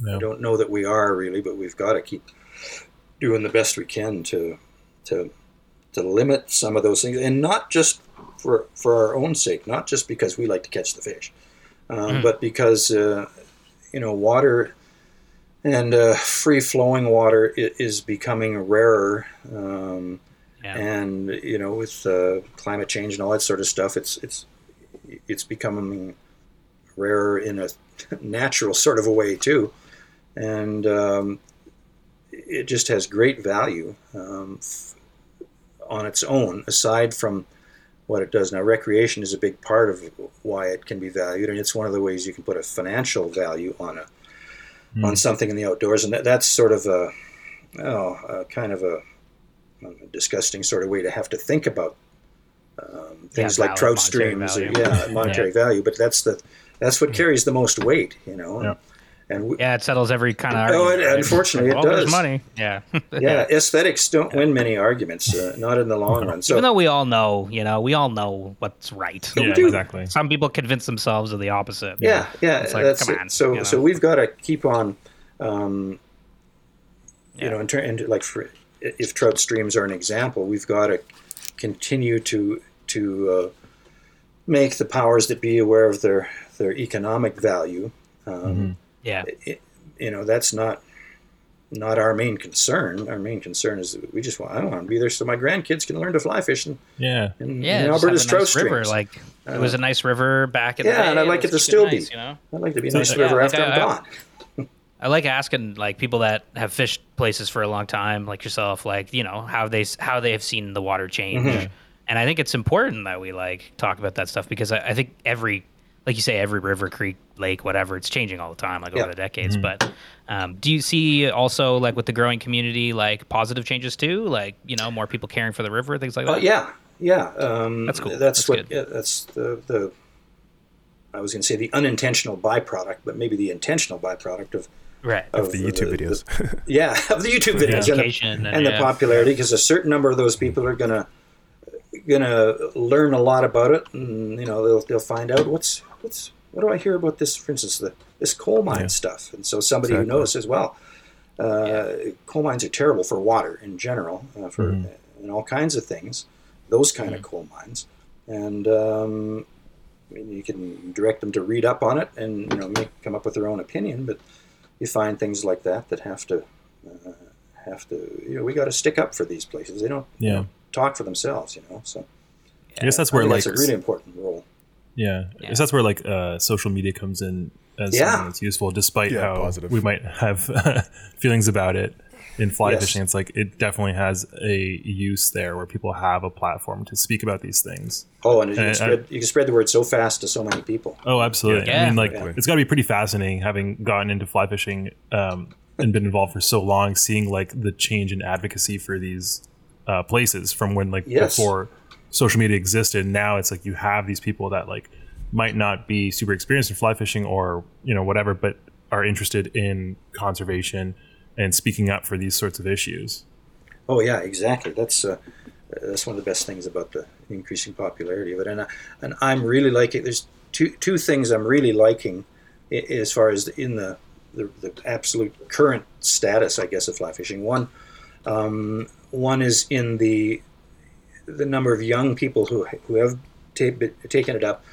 no. I don't know that we are really, but we've got to keep doing the best we can to to. to limit some of those things, and not just for for our own sake, not just because we like to catch the fish, um, mm. but because, uh, you know, water and uh, free-flowing water is becoming rarer. Um, yeah. And, you know, with uh, climate change and all that sort of stuff, it's it's it's becoming rarer in a natural sort of a way, too. And um, it just has great value um, f- on its own, aside from what it does. Now, recreation is a big part of why it can be valued, and it's one of the ways you can put a financial value on a mm. on something in the outdoors, and that, that's sort of a, oh, a kind of a, a disgusting sort of way to have to think about um, things yeah, like value, trout streams, or, yeah, monetary yeah. value, but that's the that's what carries the most weight, you know. Yeah. And we, yeah, it settles every kind of argument. Oh, it, unfortunately, like, it does. Money. Yeah. Yeah, aesthetics don't win many arguments, uh, not in the long run. So, even though we all know, you know, we all know what's right. Yeah, yeah, exactly. Some people convince themselves of the opposite. Yeah, yeah. It's like, that's come it. on. So, you know? so we've got to keep on, um, you yeah. know, in, in, like for, if trout streams are an example, we've got to continue to to uh, make the powers that be aware of their their economic value. Um, mm-hmm. Yeah, it, you know, that's not not our main concern. Our main concern is that we just want I don't want to be there so my grandkids can learn to fly fish. And, yeah, and, yeah, and Alberta's trout nice river. Like uh, it was a nice river back in yeah, the day. Yeah, and I'd like it, it to still nice, be. You know? I'd like to be a nice yeah, river like after I, I'm gone. I, I like asking like people that have fished places for a long time, like yourself, like you know how they how they have seen the water change. Mm-hmm. And I think it's important that we like talk about that stuff because I, I think every. Like you say, every river, creek, lake, whatever, it's changing all the time, like yeah. over the decades. Mm-hmm. But um, do you see also, like with the growing community, like positive changes too? Like, you know, more people caring for the river, things like that? Uh, yeah, yeah. Um, that's cool. That's, that's what, yeah, that's the, the, I was going to say the unintentional byproduct, but maybe the intentional byproduct of, right. of, of the YouTube the, videos. The, yeah, of the YouTube videos and the, and, and the yeah. popularity, because a certain number of those people are going to, gonna learn a lot about it, and you know they'll they'll find out what's what's what do I hear about this, for instance, the this coal mine yeah. stuff. And so somebody exactly. who knows as well, uh, yeah. coal mines are terrible for water in general, uh, for mm. and all kinds of things. Those kind mm. of coal mines, and um, I mean, you can direct them to read up on it and you know make, come up with their own opinion. But you find things like that that have to uh, have to you know we got to stick up for these places. They don't yeah. talk for themselves, you know. So I guess that's where like that's a really important role. Yeah, yeah. I guess that's where like uh, social media comes in as yeah. something that's useful, despite yeah, how positive. we might have feelings about it in fly yes. fishing. It's like it definitely has a use there where people have a platform to speak about these things. Oh, and, and you can, I, spread, I, you can spread the word so fast to so many people. Oh, absolutely. Yeah. I mean, like yeah. it's got to be pretty fascinating having gotten into fly fishing um, and been involved for so long, seeing like the change in advocacy for these. Uh, places from when like yes. before social media existed. Now it's like you have these people that like might not be super experienced in fly fishing or you know whatever, but are interested in conservation and speaking up for these sorts of issues. Oh yeah, exactly. That's uh, that's one of the best things about the increasing popularity of it. And uh, and I'm really liking. There's two two things I'm really liking as far as in the the, the absolute current status, I guess, of fly fishing. One. Um, One is in the the number of young people who who have ta- taken it up.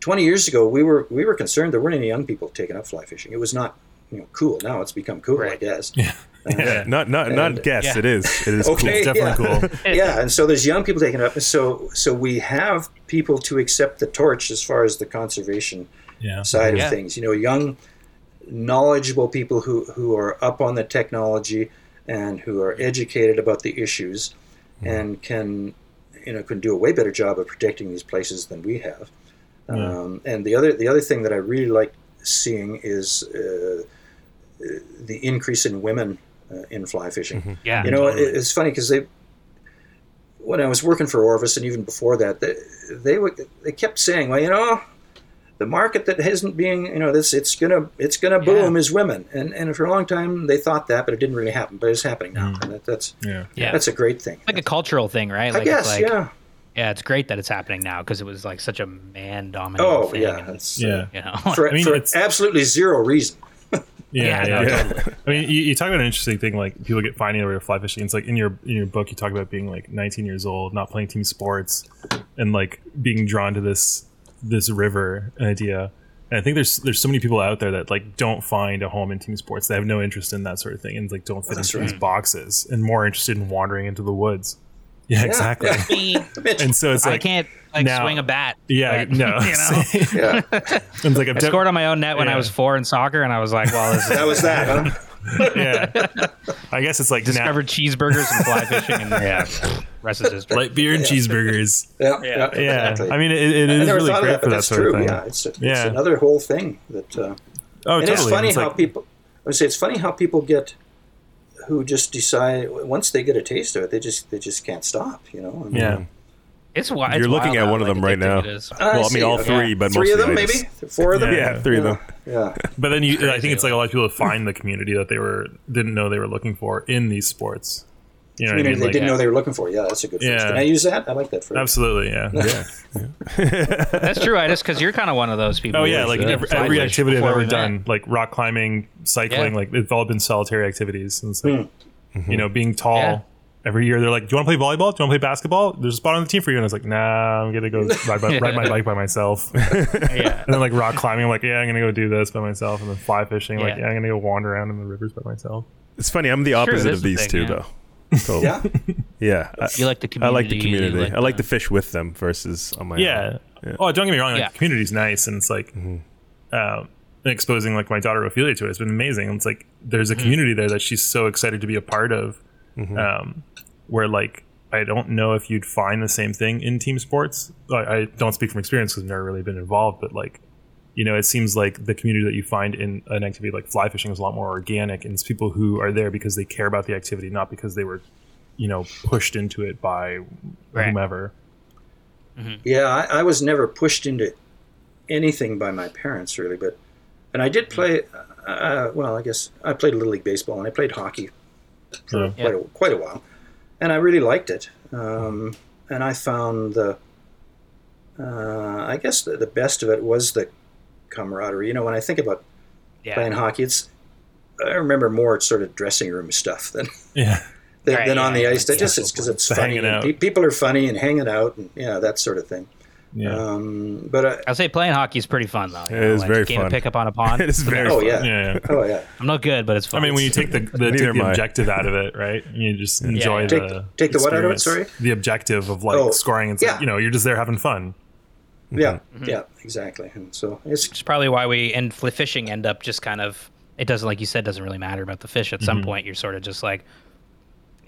Twenty years ago, we were we were concerned there weren't any young people taking up fly fishing. It was not you know cool. Now it's become cool, right. I guess. Yeah, uh, yeah. not not and, not guess. Yeah. It is. It is okay, cool. It's definitely yeah. cool. Yeah, and so there's young people taking it up, and so so we have people to accept the torch as far as the conservation yeah. side yeah. of things. You know, young, knowledgeable people who who are up on the technology. And who are educated about the issues, yeah. and can, you know, can do a way better job of protecting these places than we have. Yeah. Um, and the other the other thing that I really like seeing is uh, the increase in women uh, in fly fishing. Mm-hmm. Yeah, you know, totally. it, it's funny because they, when I was working for Orvis and even before that, they they, were, they kept saying, well, you know. The market that isn't being, you know, this it's gonna it's gonna boom yeah. is women, and and for a long time they thought that, but it didn't really happen. But it's happening now, mm. and that, that's yeah. yeah, that's a great thing. It's like that's, a cultural thing, right? Like I guess, it's like, yeah, yeah. It's great that it's happening now because it was like such a man dominated. Oh thing yeah, it's, yeah. You know, for, I mean, for it's, absolutely zero reason. yeah, yeah. yeah, yeah. Totally. I mean, you, you talk about an interesting thing, like people get finding out fly fishing. It's like in your in your book, you talk about being like nineteen years old, not playing team sports, and like being drawn to this. this river idea. And I think there's there's so many people out there that like don't find a home in team sports. They have no interest in that sort of thing and like don't fit That's into right. these boxes and more interested in wandering into the woods. Yeah, yeah. exactly. Yeah. And so it's like I can't like now, swing a bat. Yeah, but, no. You know? yeah. It's like, I def- scored on my own net when yeah. I was four in soccer and I was like, well, this is- that was that, huh? yeah, I guess it's like discovered now. Cheeseburgers and fly fishing, and yeah, rest is history. Light beer and yeah. cheeseburgers. Yeah, yeah. yeah. Exactly. I mean, it, it is really great that, for that sort true. of thing. Yeah, it's, a, it's yeah. another whole thing that. Uh, oh, and totally. It's funny it's how like, people. I would say it's funny how people get, who just decide once they get a taste of it, they just they just can't stop. You know. I mean, yeah. It's wild. You're it's looking wild at one of them like right now. Uh, well, I, I mean, all three, yeah. but three of them, maybe four of them. Yeah, yeah three yeah. of them. Yeah. But then you, I think it's like a lot of people find the community that they were didn't know they were looking for in these sports. You know community I mean? They like, didn't yeah. know they were looking for. Yeah, that's a good. Yeah. Phrase. Can I use that? I like that phrase. Absolutely. Yeah. yeah. yeah. That's true. I just because you're kind of one of those people. Oh yeah, like every, every activity I've ever done, like rock climbing, cycling, yeah. like it's all been solitary activities. And so, mm-hmm. you know, being tall. Yeah. Every year they're like, do you want to play volleyball? Do you want to play basketball? There's a spot on the team for you. And I was like, nah, I'm going to go ride, by, ride my bike by myself. yeah. And then like rock climbing, I'm like, yeah, I'm going to go do this by myself. And then fly fishing, yeah. like, yeah, I'm going to go wander around in the rivers by myself. It's funny. I'm the opposite sure, of these the thing, two, yeah. though. Totally. yeah. Yeah. I, you like the community. I like the community. Like I like the... to fish with them versus on my yeah. own. Yeah. Oh, don't get me wrong. Like, yeah. The community's nice. And it's like, mm-hmm. um, exposing like my daughter Ophelia to it has been amazing. And it's like, there's a mm-hmm. community there that she's so excited to be a part of. Mm-hmm. Um, where like I don't know if you'd find the same thing in team sports. I, I don't speak from experience because I've never really been involved, but like, you know, it seems like the community that you find in an activity like fly fishing is a lot more organic, and it's people who are there because they care about the activity, not because they were, you know, pushed into it by right. whomever. Mm-hmm. Yeah, I, I was never pushed into anything by my parents really, but and I did play. Uh, well, I guess I played Little League baseball and I played hockey. For yeah. quite, a, quite a while, and I really liked it. Um, and I found the, uh, I guess the, the best of it was the camaraderie. You know, when I think about yeah. playing hockey, it's I remember more sort of dressing room stuff than yeah. than, right, than yeah, on the ice. It's just it's because it's funny. And pe- people are funny and hanging out, and yeah, that sort of thing. Yeah. Um, but I, I'll say playing hockey is pretty fun though. It know, is like very fun. Pick up on a pond. It's very. Oh fun. Yeah. Yeah, yeah. Oh yeah. I'm not good, but it's fun. I mean, when you take the, the, take the objective out of it, right? You just enjoy yeah, yeah. the take, take the what out of it. Sorry. The objective of like oh, scoring and yeah. you know, you're just there having fun. Yeah. Mm-hmm. Yeah. Exactly. And so it's, it's probably why we and fishing end up just kind of it doesn't like you said doesn't really matter about the fish. At some mm-hmm. point, you're sort of just like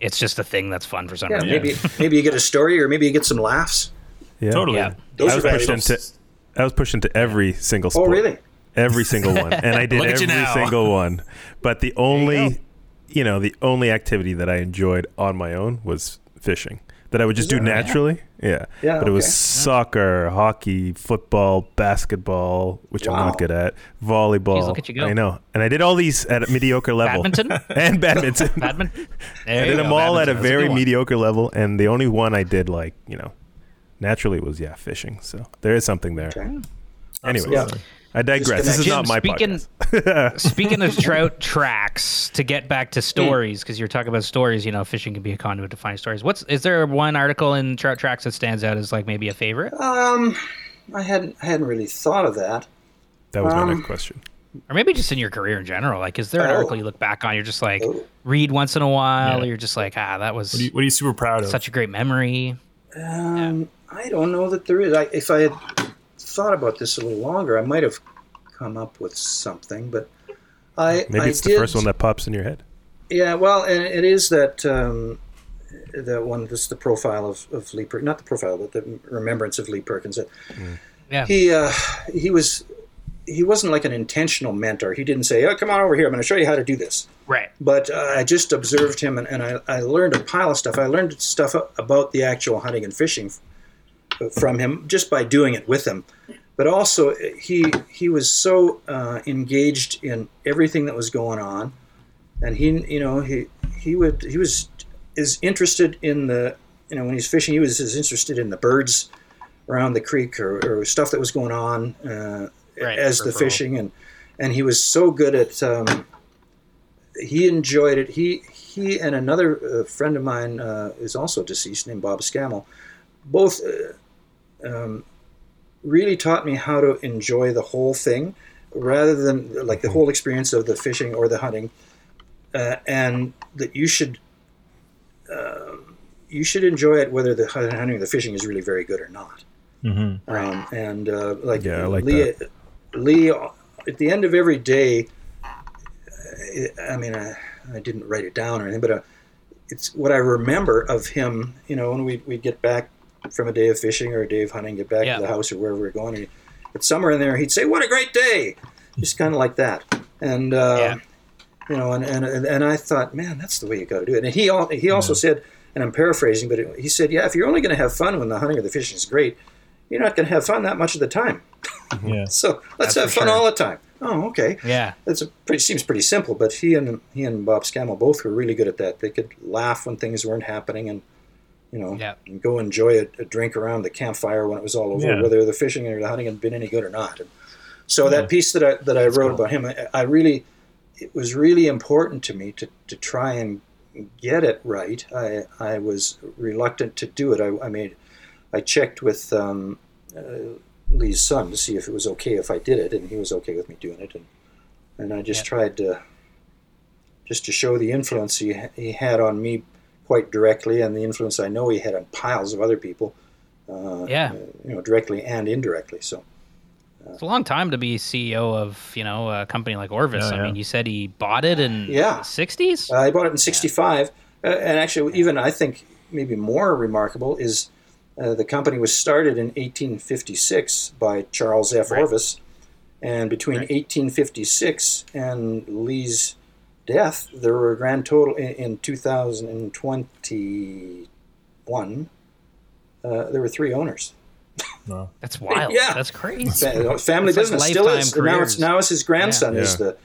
it's just a thing that's fun for some yeah, reason. Maybe maybe you get a story or maybe you get some laughs. Yeah. Totally. Yeah. I was pushed into I was pushed into every single sport. Oh, really? Every single one. And I did every single one. But the only, you, you know, the only activity that I enjoyed on my own was fishing. That I would just yeah, do naturally. Yeah. yeah. yeah but okay. It was soccer, hockey, football, basketball, which wow. I'm not good at, volleyball. Jeez, look at you go. I know. And I did all these at a mediocre level. Badminton? And badminton. badminton. There I did them go. all badminton. at a very a mediocre level. And the only one I did, like, you know, naturally was yeah fishing, so there is something there. Okay. Anyway, yeah. I digress. This is Jim, not my speaking, podcast. Speaking of trout tracks, to get back to stories, because you're talking about stories, you know, fishing can be a conduit to find stories. What's is there one article in Trout Tracks that stands out as like maybe a favorite? Um, I hadn't I hadn't really thought of that. That was um, my next question. Or maybe just in your career in general. Like, is there an oh. article you look back on? You're just like oh. read once in a while, yeah. or you're just like, ah, that was. What are you, what are you super proud of? Such a great memory. Um. Yeah. I don't know that there is. I, if I had thought about this a little longer, I might have come up with something. But I maybe it's I did, the first one that pops in your head. Yeah, well, and it is that um, that one. That's the profile of, of Lee Perkins, not the profile, but the remembrance of Lee Perkins. Mm. Yeah, he uh, he was he wasn't like an intentional mentor. He didn't say, "Oh, come on over here. I'm going to show you how to do this." Right. But uh, I just observed him, and, and I, I learned a pile of stuff. I learned stuff about the actual hunting and fishing from him just by doing it with him, but also he he was so uh, engaged in everything that was going on, and he you know he he would he was is interested in the you know when he's fishing he was as interested in the birds around the creek or, or stuff that was going on uh, right, as the fishing and and he was so good at um, he enjoyed it he he and another uh, friend of mine uh, is also deceased named Bob Scammell both. Uh, Um, really taught me how to enjoy the whole thing rather than like the whole experience of the fishing or the hunting uh, and that you should uh, you should enjoy it whether the hunting or the fishing is really very good or not. Mm-hmm. Um, and uh, like, yeah, like Lee, Lee at the end of every day I mean I, I didn't write it down or anything but uh, it's what I remember of him you know when we we'd get back from a day of fishing or a day of hunting, get back yeah. to the house or wherever we're going. And but somewhere in there, he'd say, "What a great day!" Just kind of like that. And, uh, yeah. you know, and, and, and I thought, man, that's the way you got to do it. And he, al- he also yeah. said, and I'm paraphrasing, but it, he said, yeah, if you're only going to have fun when the hunting or the fishing is great, you're not going to have fun that much of the time. Yeah. So let's That's have fun sure. all the time. Oh, okay. Yeah. That's a pretty, seems pretty simple, but he and he and Bob Scammell both were really good at that. They could laugh when things weren't happening and, you know, yeah. and go enjoy a, a drink around the campfire when it was all over, yeah. whether the fishing or the hunting had been any good or not. And so yeah. that piece that I that I That's wrote cool. about him, I, I really, it was really important to me to, to try and get it right. I I was reluctant to do it. I, I made, I checked with um, uh, Lee's son to see if it was okay if I did it, and he was okay with me doing it. And and I just yeah. tried to, just to show the influence he, he had on me quite directly, and the influence I know he had on piles of other people, uh, yeah. you know, directly and indirectly. So uh, it's a long time to be C E O of, you know, a company like Orvis. Yeah, yeah. I mean, you said he bought it in yeah. the sixties? Uh, I bought it in sixty-five. Yeah. Uh, and actually, yeah. even I think maybe more remarkable is Uh, the company was started in eighteen fifty-six by Charles F. Right. Orvis, and between right. eighteen fifty-six and Lee's death, there were a grand total in, in two thousand twenty-one. Uh, there were three owners. Wow. That's wild. Yeah, that's crazy. Fa- family that's business like still is. Now it's now it's his grandson yeah. Yeah. is the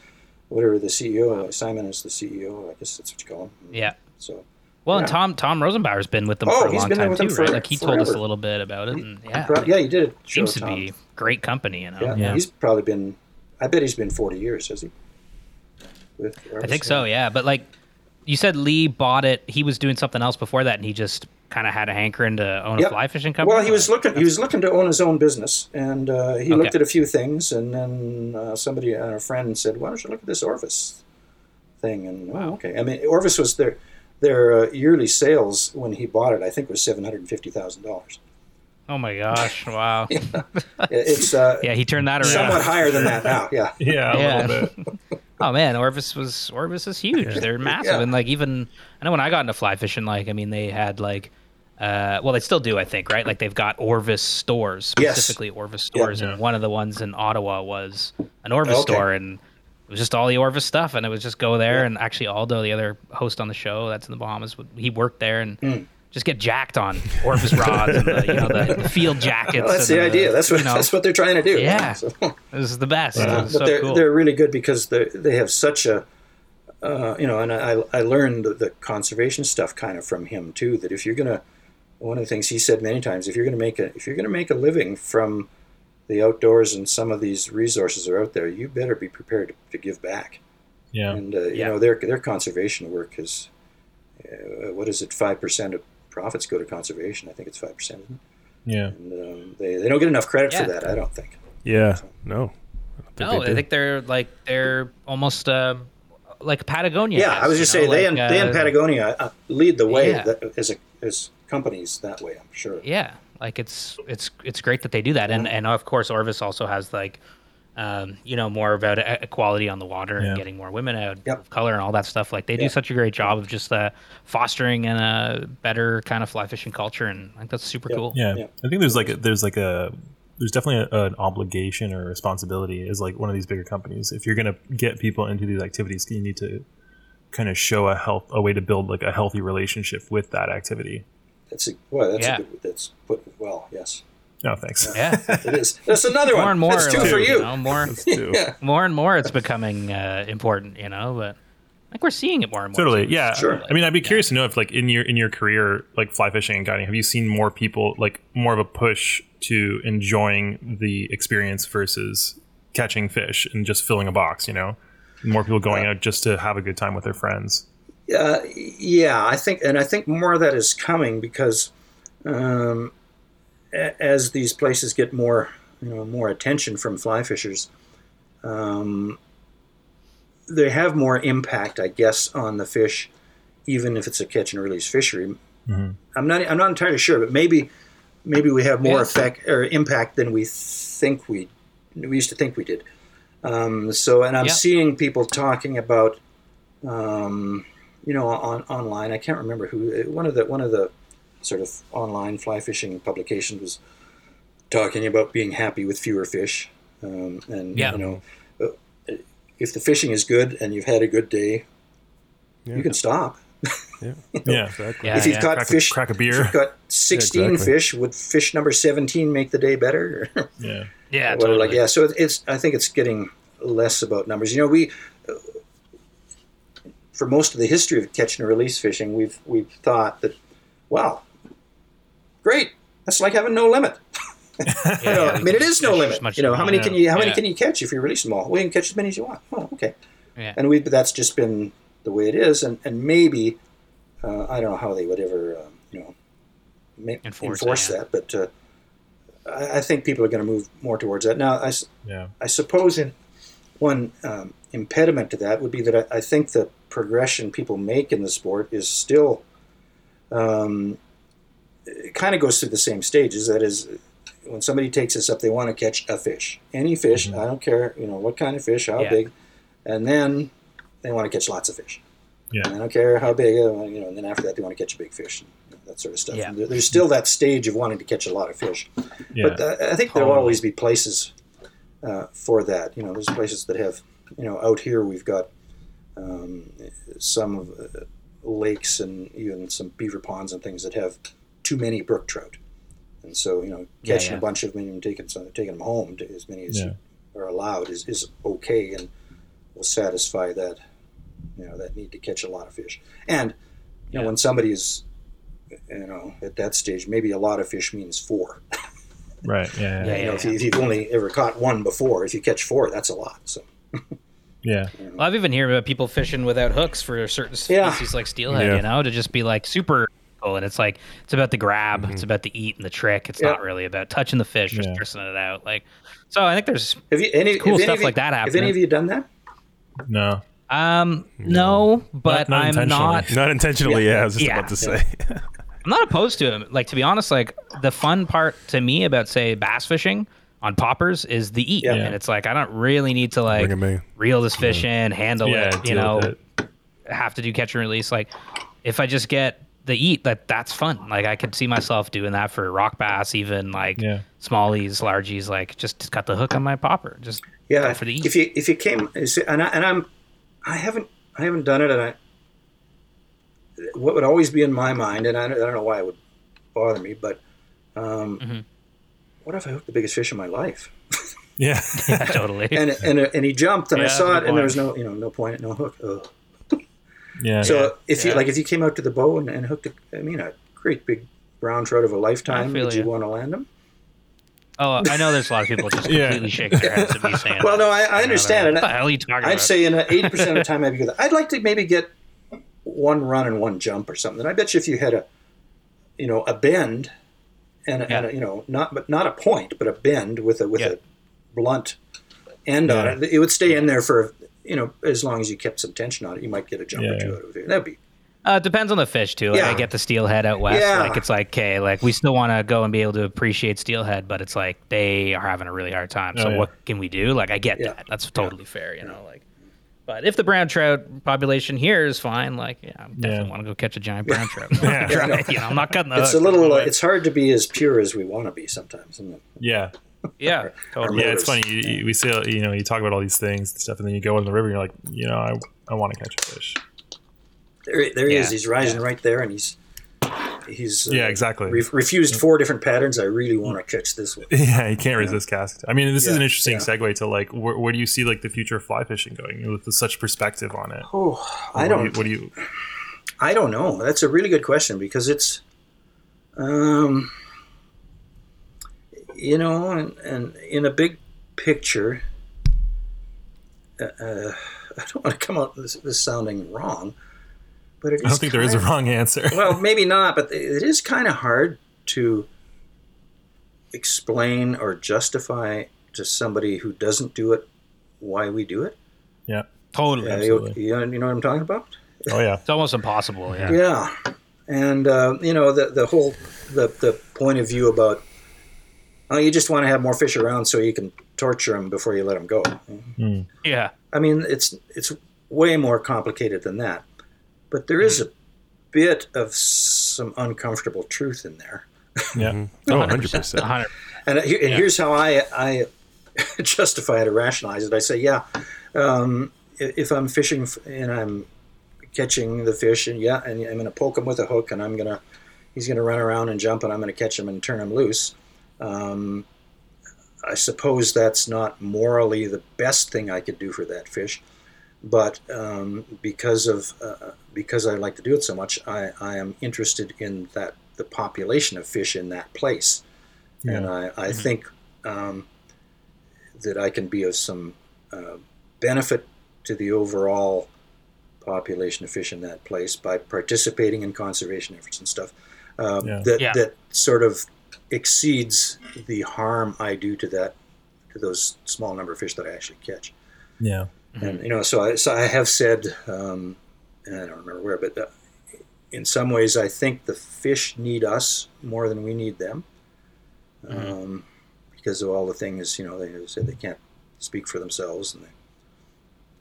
whatever the C E O. Simon is the C E O. I guess that's what you call him. Yeah. So. Well, yeah. and Tom Tom Rosenbauer's been with them oh, for a long time too, for, right? Like he forever. told us a little bit about it. And yeah, probably, yeah, he did. It seems to Tom. be great company, you know. Yeah, yeah, he's probably been. I bet he's been forty years, has he? With I think so. Yeah, but like you said, Lee bought it. He was doing something else before that, and he just kind of had a hankering to own yep. a fly fishing company. Well, he was looking. He was looking to own his own business, and uh, he okay. looked at a few things, and then uh, somebody, uh, a friend, said, "Why don't you look at this Orvis thing?" And wow, okay. I mean, Orvis was there. Their uh, yearly sales when he bought it, I think, was seven hundred and fifty thousand dollars. Oh my gosh! Wow. yeah. It's uh, yeah. He turned that around. Somewhat higher than that now. Yeah. yeah. yeah. A little bit. Oh man, Orvis was Orvis is huge. They're massive, yeah. and like even I know when I got into fly fishing, like I mean they had like, uh, well they still do I think right like they've got Orvis stores specifically yes. Orvis stores yeah. and yeah. one of the ones in Ottawa was an Orvis okay. store and. It was just all the Orvis stuff, and it was just go there. Yeah. And actually, Aldo, the other host on the show that's in the Bahamas, he worked there and mm. just get jacked on Orvis rods and the, you know, the, the field jackets. Well, that's the, the idea. That's what you know, that's what they're trying to do. Yeah, so. This is the best. Yeah. But so they're cool. they're really good because they they have such a uh, you know. And I I learned the conservation stuff kind of from him too. That if you're gonna one of the things he said many times, if you're gonna make a if you're gonna make a living from the outdoors and some of these resources are out there, you better be prepared to, to give back. Yeah. And, uh, you yeah. know, their their conservation work is, uh, what is it, five percent of profits go to conservation. I think it's five percent. Yeah. And um, they, they don't get enough credit yeah. for that, I don't think. Yeah, so. no. I think no, I think they're like, they're almost uh, like Patagonia. Yeah, has, I was just saying, know, they, like, and, uh, they and Patagonia uh, lead the way yeah. that, as, a, as companies that way, I'm sure. Yeah. Like it's it's it's great that they do that, and yeah. and of course Orvis also has like, um, you know, more about equality on the water yeah. and getting more women out yep. of color and all that stuff. Like they yeah. do such a great job of just uh, fostering in a better kind of fly fishing culture, and I think that's super yep. cool. Yeah. yeah, I think there's like a, there's like a there's definitely a, an obligation or responsibility as like one of these bigger companies. If you're gonna get people into these activities, you need to kind of show a health a way to build like a healthy relationship with that activity. That's a, well, that's, yeah. a good, that's put well, yes. No, thanks. Yeah, it is. That's another more one. And more that's two like, for you. you know, more, two. Yeah. more and more it's becoming uh, important, you know, but like we're seeing it more and more. Totally, too. yeah. Sure. Like, I mean, I'd be yeah. curious to know if like in your in your career, like fly fishing and guiding, have you seen more people, like more of a push to enjoying the experience versus catching fish and just filling a box, you know? More people going yeah. out just to have a good time with their friends. Uh, yeah, I think, and I think more of that is coming because um, a- as these places get more, you know, more attention from fly fishers, um, they have more impact, I guess, on the fish, even if it's a catch and release fishery. Mm-hmm. I'm not, I'm not entirely sure, but maybe, maybe we have more yeah. effect or impact than we think we, we used to think we did. Um, so, and I'm yeah. seeing people talking about. Um, You know, on online, I can't remember who one of the one of the sort of online fly fishing publications was talking about being happy with fewer fish, um, and yeah. you know, if the fishing is good and you've had a good day, yeah. you can stop. Yeah, yeah, exactly. Yeah, if you've yeah. got crack fish, a, crack a beer. If you've got sixteen yeah, exactly. fish, would fish number seventeen make the day better? yeah, yeah, well, totally. Like, yeah, so it's. I think it's getting less about numbers. You know, we uh, for most of the history of catch and release fishing, we've we've thought that, wow, great, that's like having no limit. yeah, you know, yeah, I mean, it is no limit. You know, how many can you how many yeah. can you catch if you release them all? Well, you can catch as many as you want. Oh, okay. Yeah. And we, but that's just been the way it is, and and maybe. Uh, I don't know how they would ever, um, you know, ma- enforce, enforce that, yeah. that but uh, I, I think people are going to move more towards that. Now, I, yeah. I suppose in one um, impediment to that would be that I, I think the progression people make in the sport is still, um, it kind of goes through the same stages. That is, when somebody takes this up, they want to catch a fish, any fish, mm-hmm. I don't care, you know, what kind of fish, how yeah. big, and then they want to catch lots of fish. Yeah. And I don't care how big, you know, and then after that, they want to catch a big fish, and that sort of stuff. Yeah. There's still that stage of wanting to catch a lot of fish. Yeah. But uh, I think totally. There will always be places uh, for that. You know, there's places that have, you know, out here we've got um, some of, uh, lakes and even some beaver ponds and things that have too many brook trout. And so, you know, catching yeah, yeah. a bunch of them and taking, some, taking them home to as many as yeah. are allowed is, is okay and will satisfy that. You know, that need to catch a lot of fish. And, you yeah. know, when somebody is, you know, at that stage, maybe a lot of fish means four. Right, yeah. yeah, yeah, you know, yeah, if, yeah. You, if you've only ever caught one before, if you catch four, that's a lot, so. Yeah. You know. Well, I've even heard about people fishing without hooks for certain species yeah. like steelhead, yeah. you know, to just be like super cool. And it's like, it's about the grab, mm-hmm. it's about the eat and the trick. It's yeah. not really about touching the fish, just yeah. dressing it out. Like, so I think there's have you, any, cool have stuff any, like that happening. Have any of you done that? No. Um, no, no but not, not I'm not... Not intentionally, yeah, yeah I was just yeah, about to yeah. say. I'm not opposed to it. Like, to be honest, like, the fun part to me about, say, bass fishing on poppers is the eat. Yeah. And it's like, I don't really need to, like, reel this fish yeah. in, handle yeah, it, you know, it. Have to do catch and release. Like, if I just get the eat, that that's fun. Like, I could see myself doing that for rock bass, even, like, yeah. smallies, largies, like, just cut the hook on my popper. Just yeah. go for the eat. If you, if you came... And, I, and I'm... I haven't, I haven't done it, and I. What would always be in my mind, and I, I don't know why it would bother me, but um, mm-hmm. what if I hooked the biggest fish of my life? Yeah, yeah totally. And and and he jumped, and yeah, I saw it, and there was no, you know, no point, no hook. Ugh. Yeah. So yeah, if yeah. you like, if you came out to the bow and, and hooked, a, I mean, a great big brown trout of a lifetime, would you, you want to land him? Oh, I know there's a lot of people just completely yeah. shaking their heads at me saying well, no, I, I understand. What the hell are you talking I'd about? I'd say in eighty percent of the time I'd be good. I'd like to maybe get one run and one jump or something. And I bet you if you had a, you know, a bend and, a, yeah. and a, you know, not but not a point, but a bend with a with yeah. a blunt end yeah. on it, it would stay in there for, you know, as long as you kept some tension on it. You might get a jump yeah, or two yeah. out of it. That'd be. Uh, it depends on the fish, too. Like, yeah. I get the steelhead out west. Yeah. Like, it's like, okay, like, we still want to go and be able to appreciate steelhead, but it's like, they are having a really hard time. So oh, yeah. what can we do? Like, I get yeah. that. That's totally yeah. fair, you yeah. know? Like, but if the brown trout population here is fine, like, yeah, I definitely yeah. want to go catch a giant brown trout. yeah. yeah, no. You know, I'm not cutting the It's hook, a little, like, it's hard to be as pure as we want to be sometimes, isn't it? Yeah. Yeah. Totally. Yeah, it's funny. You, you, we see, you know, you talk about all these things and stuff, and then you go in the river and you're like, you know, I, I want to catch a fish. There, there he yeah. is. He's rising yeah. right there, and he's he's uh, yeah, exactly. Re- refused four different patterns. I really want to catch this one. Yeah, you can't yeah. resist cast. I mean, this yeah. is an interesting yeah. segue to like, where, where do you see like the future of fly fishing going with such perspective on it? Oh, I what don't. Do you, what do you? I don't know. That's a really good question because it's, um, you know, and, and in a big picture, uh, uh, I don't want to come out this, this sounding wrong. But it I don't think there is a wrong answer. Well, maybe not, but it is kind of hard to explain or justify to somebody who doesn't do it why we do it. Yeah, totally. Uh, you, you know what I'm talking about? Oh, yeah. It's almost impossible, yeah. Yeah. And, uh, you know, the, the whole the, the point of view about, oh, you just want to have more fish around so you can torture them before you let them go. Mm. Yeah. I mean, it's it's way more complicated than that. But there is a bit of some uncomfortable truth in there. Yeah. Oh, one hundred percent. one hundred percent. And, and yeah. here's how I I justify it or rationalize it. I say, yeah, um, if I'm fishing and I'm catching the fish, and yeah, and I'm going to poke him with a hook, and I'm going to, he's going to run around and jump, and I'm going to catch him and turn him loose. Um, I suppose that's not morally the best thing I could do for that fish, but um, because of uh, because I like to do it so much, I, I am interested in that the population of fish in that place, yeah. and I, I mm-hmm. think um, that I can be of some uh, benefit to the overall population of fish in that place by participating in conservation efforts and stuff um, yeah. that yeah. that sort of exceeds the harm I do to that to those small number of fish that I actually catch. Yeah. Mm-hmm. And you know, so I so I have said, um, and I don't remember where, but uh, in some ways I think the fish need us more than we need them, um, mm-hmm. because of all the things, you know, they said they can't speak for themselves, and they,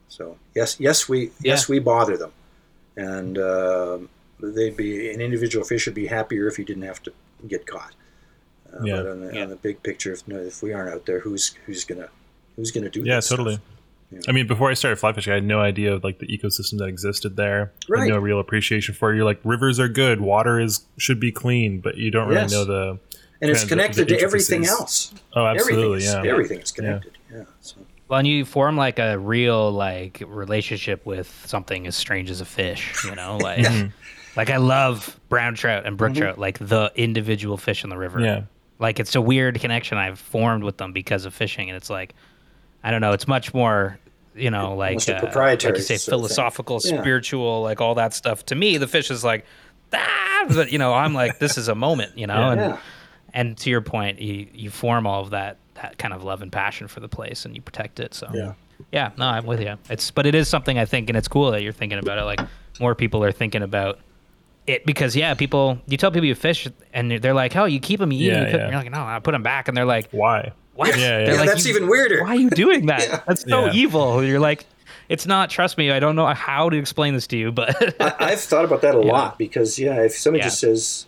so yes, yes we yeah. yes we bother them, and uh, they'd be an individual fish would be happier if he didn't have to get caught. Uh, yeah. But on the, yeah. on the big picture, if, if we aren't out there, who's who's gonna who's gonna do? Yeah, totally. Stuff, you know? I mean, before I started fly fishing, I had no idea of like the ecosystem that existed there. Right. I had no real appreciation for it. You're like, rivers are good, water is should be clean, but you don't really yes. know the. And it's connected to everything else. Oh, absolutely! Everything is, yeah, everything is connected. Yeah. yeah so. Well, and you form like a real like relationship with something as strange as a fish. You know, like yeah. like I love brown trout and brook mm-hmm. trout, like the individual fish in the river. Yeah. Like, it's a weird connection I've formed with them because of fishing, and it's like, I don't know, it's much more, you know, like, uh, like you say, philosophical, yeah. spiritual, like all that stuff. To me, the fish is like, ah, but, you know, I'm like, this is a moment, you know, yeah, and yeah. and to your point, you, you form all of that, that kind of love and passion for the place, and you protect it, so. Yeah. Yeah, no, I'm with you. It's, but it is something I think, and it's cool that you're thinking about it, like, more people are thinking about it, because yeah, people, you tell people you fish and they're like, "Oh, you keep them eating." Yeah, you put, yeah. You're like, "No, I put them back," and they're like, "Why? What?" Yeah, yeah. yeah like, that's even weirder. Why are you doing that? yeah. That's so yeah. evil. You're like, it's not. Trust me, I don't know how to explain this to you, but I, I've thought about that a yeah. lot because yeah, if somebody yeah. just says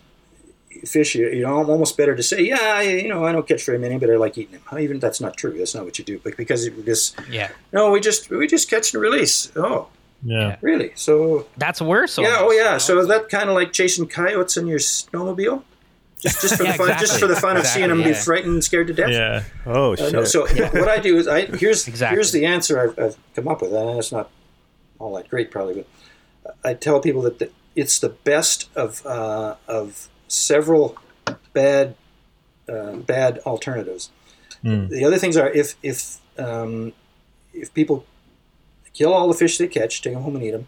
fish, you, you know, I'm almost better to say, "Yeah, I, you know, I don't catch very many, but I like eating them." How, even that's not true. That's not what you do, but because it just yeah, no, we just we just catch and release. Oh. Yeah. Really? So that's worse. Yeah. Oh, yeah. So is that kind of like chasing coyotes in your snowmobile? Just, just for yeah, the fun, exactly. just for the fun exactly, of seeing them yeah. be frightened and scared to death. Yeah. Oh, shit. Uh, no, so yeah. what I do is I here's exactly. here's the answer I've, I've come up with. And it's not all that great, probably, but I tell people that the, it's the best of uh, of several bad uh, bad alternatives. Mm. The other things are if if um, if people kill all the fish they catch, take them home and eat them,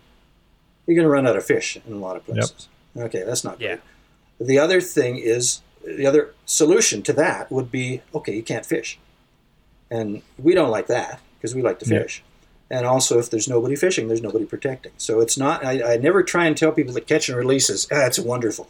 you're going to run out of fish in a lot of places. Yep. Okay, that's not good. Yeah. The other thing is, the other solution to that would be, okay, you can't fish. And we don't like that because we like to fish. Yeah. And also, if there's nobody fishing, there's nobody protecting. So it's not, I, I never try and tell people that catch and release is, ah, it's wonderful.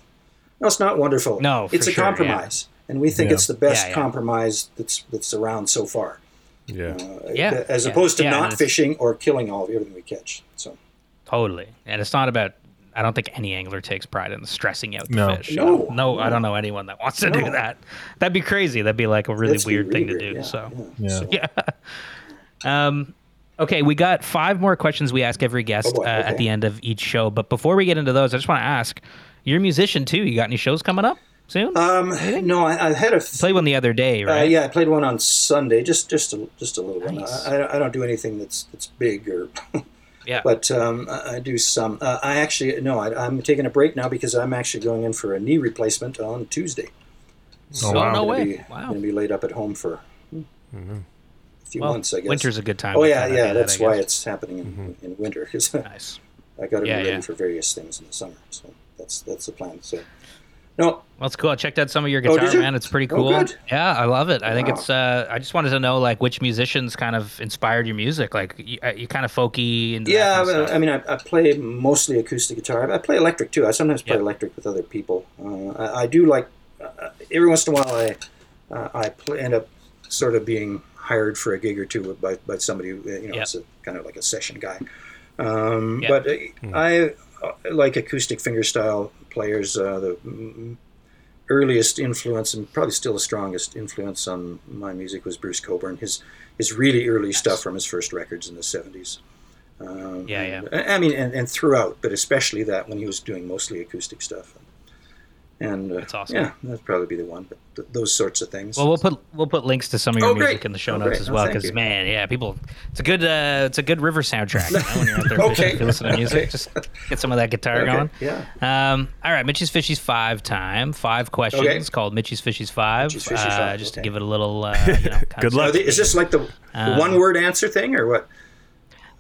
No, it's not wonderful. No, it's a sure, compromise. Yeah. And we think yeah. it's the best yeah, yeah. compromise that's that's around so far. Yeah. Uh, yeah. As opposed yeah. to yeah, not fishing or killing all of everything we catch. So totally. And it's not about, I don't think any angler takes pride in stressing out the no. fish. No. no. No, I don't know anyone that wants to no. do that. That'd be crazy. That'd be like a really That's weird really thing weird. to do. Yeah. So yeah. yeah. yeah. Um okay, we got five more questions we ask every guest oh boy, uh, okay. at the end of each show. But before we get into those, I just want to ask, you're a musician too. You got any shows coming up soon? Um, no, I, I had a f- played one the other day, right? Uh, yeah, I played one on Sunday, just just a, just a little nice. one. I, I don't do anything that's that's big or, yeah. But um, I, I do some. Uh, I actually no, I, I'm taking a break now because I'm actually going in for a knee replacement on Tuesday. So oh, wow. no way! Be, wow, I'm gonna be laid up at home for mm-hmm. a few well, months. I guess winter's a good time. Oh yeah, yeah. That's that, why it's happening in, mm-hmm. in winter. Nice. I got to yeah, be ready yeah. for various things in the summer, so that's that's the plan. So. No. Well, it's cool. I checked out some of your guitar, oh, you? man. It's pretty cool. Oh, yeah, I love it. I wow. think it's, uh, I just wanted to know, like, which musicians kind of inspired your music. Like, you, you're kind of folky. And yeah, kind of I mean, I, I play mostly acoustic guitar. I play electric, too. I sometimes play yeah. electric with other people. Uh, I, I do like, uh, every once in a while, I uh, I play, end up sort of being hired for a gig or two by, by somebody, who, you know, it's yep. kind of like a session guy. Um, yep. But mm-hmm. I... like acoustic fingerstyle players, uh, the earliest influence and probably still the strongest influence on my music was Bruce Coburn. His his really early nice. stuff from his first records in the seventies. Um, yeah, yeah. I mean, and, and throughout, but especially that when he was doing mostly acoustic stuff. And uh, that's awesome. Yeah, that'd probably be the one. But th- those sorts of things. Well, we'll put we'll put links to some of your oh, music in the show oh, notes great. as well, because oh, man, yeah, people, it's a good uh, it's a good river soundtrack. You know, when you're out there okay. fishing, if you listen to music, okay. just get some of that guitar okay. going. Yeah. Um. All right, Mitchie's Fishies Five time. Five questions okay. called Mitchie's Fishies Five. Mitchie's Fishies uh, five. Just okay. to give it a little. Uh, you know, good luck. Is this like the, um, the one word answer thing or what?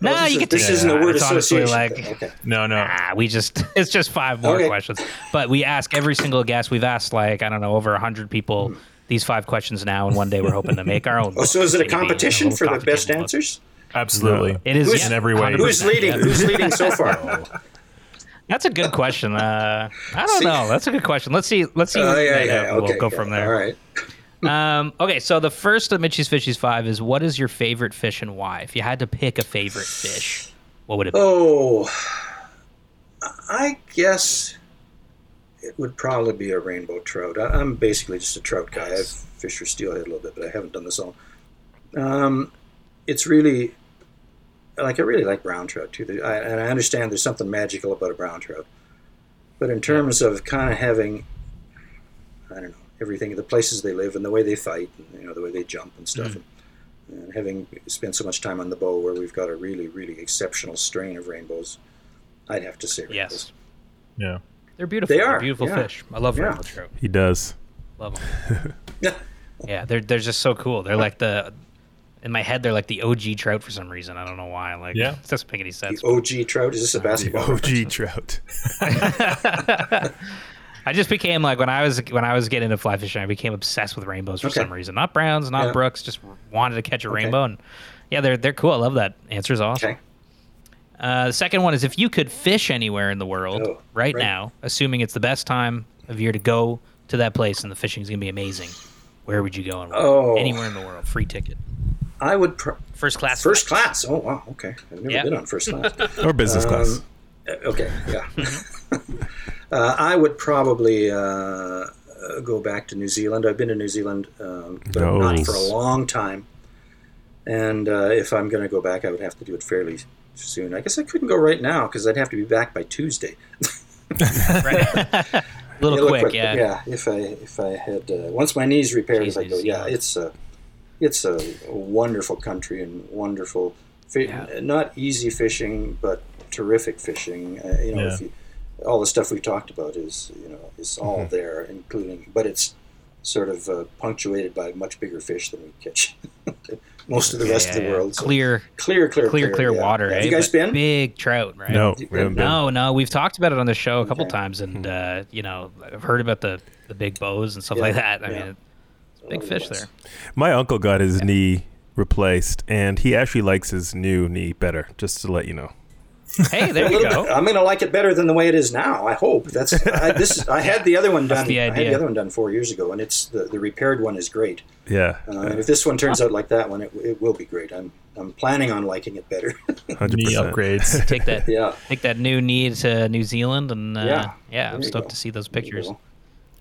No, well, you get this. Is, this isn't a word it's association. Like, okay. No, no. Nah, we just it's just five more okay. questions, but we ask every single guest. We've asked like I don't know over a hundred people hmm. these five questions now, and one day we're hoping to make our own. Oh, so is it a competition be, you know, for the best answers? Book. Absolutely, no. It is who's, in every way. Who's leading? Yeah. Who's leading so far? That's a good question. Uh, I don't see, know. That's a good question. Let's see. Let's see. Uh, yeah, yeah, yeah. We'll okay, go yeah, from there. All right. Um, okay, so the first of Mitchie's Fishies Five is what is your favorite fish and why? If you had to pick a favorite fish, what would it be? Oh, I guess it would probably be a rainbow trout. I, I'm basically just a trout guy. Nice. I've fished for steelhead a little bit, but I haven't done this all. Um, it's really, like, I really like brown trout too. I, and I understand there's something magical about a brown trout. But in terms yeah. of kind of having, I don't know, everything, the places they live and the way they fight, and, you know, the way they jump and stuff. Mm. And, and having spent so much time on the Bow, where we've got a really, really exceptional strain of rainbows, I'd have to say rainbows. Yes. Yeah. They're beautiful. They are. They're beautiful yeah. fish. I love yeah. rainbow trout. He does. Love them. yeah. Yeah, they're, they're just so cool. They're like the, in my head, they're like the O G trout for some reason. I don't know why. Like, yeah. It doesn't make any sense. The O G trout? Is this a basketball? The O G trout. I just became like when I was when I was getting into fly fishing, I became obsessed with rainbows for okay. some reason. Not browns, not yeah. brooks, just wanted to catch a okay. rainbow. And yeah, they're they're cool. I love that. Answer's awesome. Okay. Uh, the second one is if you could fish anywhere in the world oh, right, right now, assuming it's the best time of year to go to that place and the fishing's gonna be amazing, where would you go? And oh, anywhere in the world, free ticket. I would pr- first class. First class. class. Oh wow, okay. I've never yeah. been on first class or business um, class. Okay, yeah. Uh, I would probably uh, go back to New Zealand. I've been to New Zealand, um, but no. not for a long time. And uh, if I'm going to go back, I would have to do it fairly soon. I guess I couldn't go right now because I'd have to be back by Tuesday. a little yeah, quick, quick, yeah. Yeah, if I if I had uh, once my knees repaired, Jeez, I go. Yeah, it's a it's a wonderful country and wonderful, fi- yeah. not easy fishing, but terrific fishing. Uh, you know, yeah. if you. All the stuff we've talked about is, you know, is all mm-hmm. there, including, but it's sort of uh, punctuated by much bigger fish than we catch most of the yeah, rest yeah, of the yeah. world. So clear, clear, clear, clear, clear, clear yeah. water. Yeah. Have eh? you guys but been? Big trout, right? No, we haven't been. no, no. We've talked about it on the show a couple okay. times, and mm-hmm. uh, you know, I've heard about the, the big bows and stuff yeah, like that. I yeah. mean, it's big fish there. My uncle got his yeah. knee replaced, and he actually likes his new knee better. Just to let you know. Hey, there you go. Bit, I'm going to like it better than the way it is now. I hope that's I, this. I had the other one done. I had the other one done four years ago, and it's the, the repaired one is great. Yeah. Uh, yeah. And if this one turns out like that one, it it will be great. I'm I'm planning on liking it better. one hundred percent Knee upgrades. Take that. Yeah. Take that new knee to New Zealand, and uh, yeah, yeah I'm stoked go. to see those pictures.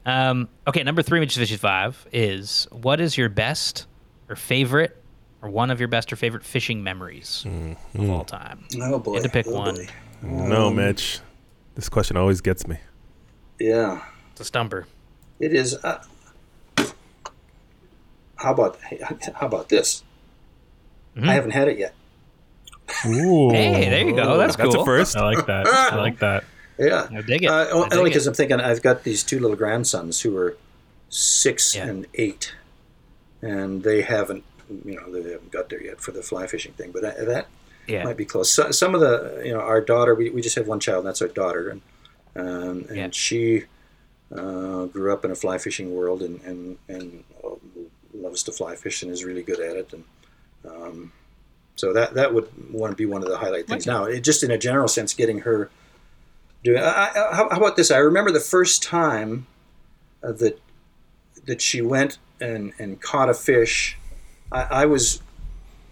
Um, okay, number three, Mitchie's Fishies Five is what is your best or favorite? Or one of your best or favorite fishing memories mm. of mm. all time. Oh boy! You had to pick oh one. Um, no, Mitch. This question always gets me. Yeah, it's a stumper. It is. Uh, how about how about this? Mm-hmm. I haven't had it yet. Ooh. Hey, there you go. That's cool. That's a first. I like that. I like that. Yeah, I dig it. Uh, I dig only because I'm thinking I've got these two little grandsons who are six yeah. and eight, and they haven't. You know, they haven't got there yet for the fly fishing thing, but that yeah. might be close. So, some of the, you know, our daughter, we, we just have one child, and that's our daughter, and um, and yeah. she uh, grew up in a fly fishing world and, and, and loves to fly fish and is really good at it. And um, so that that would want to be one of the highlight things. Okay. Now, it, just in a general sense, getting her doing. I, I, how about this? I remember the first time that that she went and, and caught a fish. I was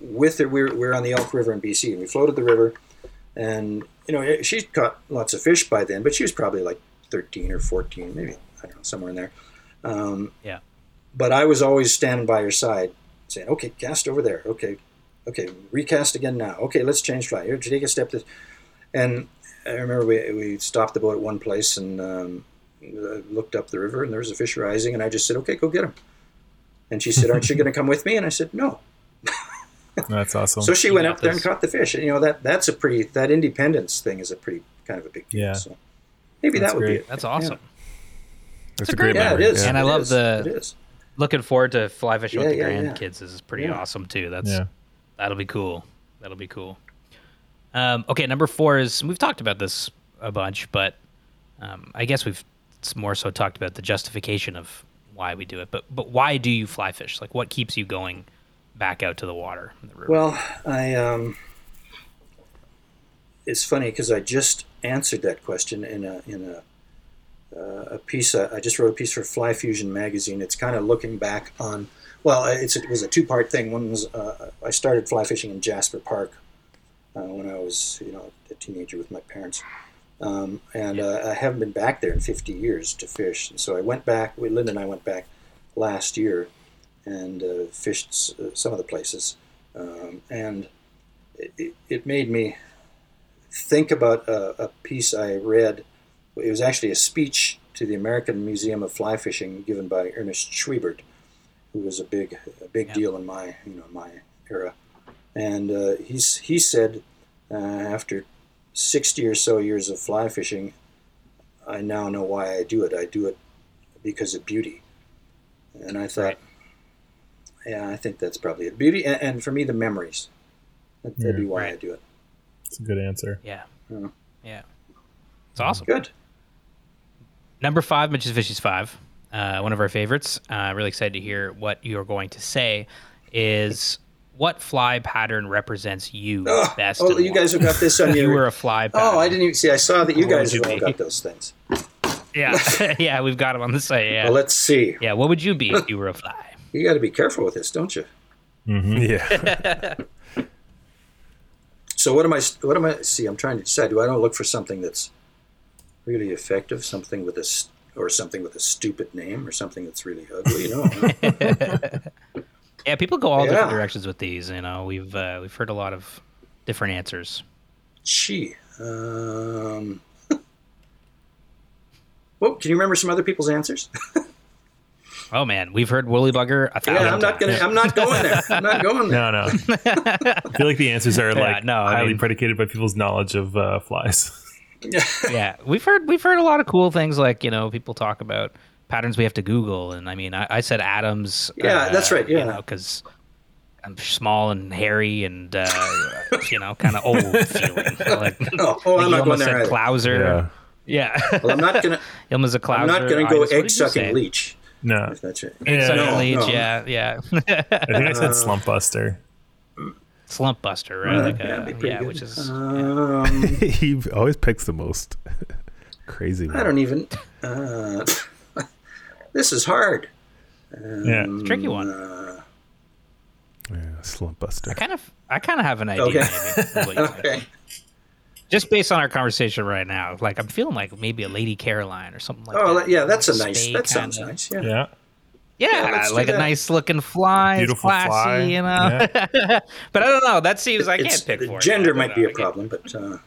with her. We were, we were on the Elk River in B C, and we floated the river. And, you know, she caught lots of fish by then, but she was probably like thirteen or fourteen, maybe, I don't know, somewhere in there. Um, yeah. But I was always standing by her side saying, okay, cast over there. Okay, Okay, recast again now. Okay, let's change fly. Here, take a step. This. And I remember we we stopped the boat at one place and um, looked up the river, and there was a fish rising, and I just said, okay, go get him. And she said, aren't you going to come with me? And I said, no. That's awesome. So she went up there and caught the fish. And, you know, that that's a pretty, that independence thing is a pretty kind of a big deal. Yeah. So maybe that's that would great. Be it. That's awesome. Yeah. That's it's a great, great memory. Yeah, it is. And I it love is. the, it is. Looking forward to fly fishing yeah, with the yeah, grandkids yeah. is pretty yeah. awesome too. That's, yeah. that'll be cool. That'll be cool. Um, okay. Number four is, we've talked about this a bunch, but um, I guess we've more so talked about the justification of why we do it, but, but why do you fly fish? Like, what keeps you going back out to the water in the river? Well, I, um, it's funny because I just answered that question in a, in a, Uh, a piece uh, I just wrote a piece for Fly Fusion magazine. It's kind of looking back on, well, it's, it was a two-part thing. One was uh, I started fly fishing in Jasper Park uh, when I was, you know, a teenager with my parents, um, and uh, I haven't been back there in fifty years to fish. And so I went back. We, Linda and I went back last year and uh, fished s- some of the places, um, and it, it made me think about a, a piece I read. It was actually a speech to the American Museum of Fly Fishing given by Ernest Schwiebert, who was a big, a big yeah. deal in my, you know, my era. And uh, he's he said, uh, after sixty or so years of fly fishing, I now know why I do it. I do it because of beauty. And I thought, right. yeah, I think that's probably it. Beauty, and, and for me, the memories. That, that'd yeah. be why right. I do it. That's a good answer. Yeah, yeah, yeah. It's awesome. Good. Number five, Mitch's Fishies five, uh, one of our favorites. Uh, really excited to hear what you're going to say. Is what fly pattern represents you oh, best? Oh, you guys have got this on you. You were a fly pattern. Oh, I didn't even see. I saw that you what guys have all got those things. Yeah, yeah, we've got them on the site. Yeah. Well, let's see. Yeah, what would you be if you were a fly? You got to be careful with this, don't you? Mm-hmm. Yeah. So what am I? What am I? See, I'm trying to decide. Do I don't look for something that's really effective, something with a or something with a stupid name, or something that's really ugly, you know? Yeah, people go all yeah. different directions with these. You know, we've uh, we've heard a lot of different answers. Gee, um, well, can you remember some other people's answers? Oh man, we've heard woolly bugger a thousand yeah, I'm not times. Gonna. I'm not going there. I'm not going there. No, no. I feel like the answers are like yeah, no, highly I mean, predicated by people's knowledge of uh, flies. Yeah, we've heard we've heard a lot of cool things, like, you know, people talk about patterns we have to Google, and I mean, I, I said Adams. Yeah, uh, that's right. Yeah, because you know, I'm small and hairy and uh, you know, kind of old feeling. Like, no, oh, I'm not going there. Clouser. Yeah. yeah. Well, I'm not gonna. Ilma's a Clouser. I'm not gonna go egg sucking leech. No, that's right. Egg sucking no, leech. No. Yeah, yeah. I think I said slump buster. Slump Buster, right? Uh, like a, yeah, good. Which is um, yeah. He always picks the most crazy one. I don't even. Uh, this is hard. Um, yeah, it's a tricky one. Uh, yeah, Slump Buster. I kind of, I kind of have an idea. Okay. Okay. Just based on our conversation right now, like I'm feeling like maybe a Lady Caroline or something like oh, that. Oh, yeah, that's like a nice. That sounds kinda. Nice. Yeah. yeah. Yeah, yeah, like a that. Nice looking fly, beautiful classy, fly. You know. Yeah. But I don't know. That seems I it's, can't pick for it. Gender might be a problem, but uh...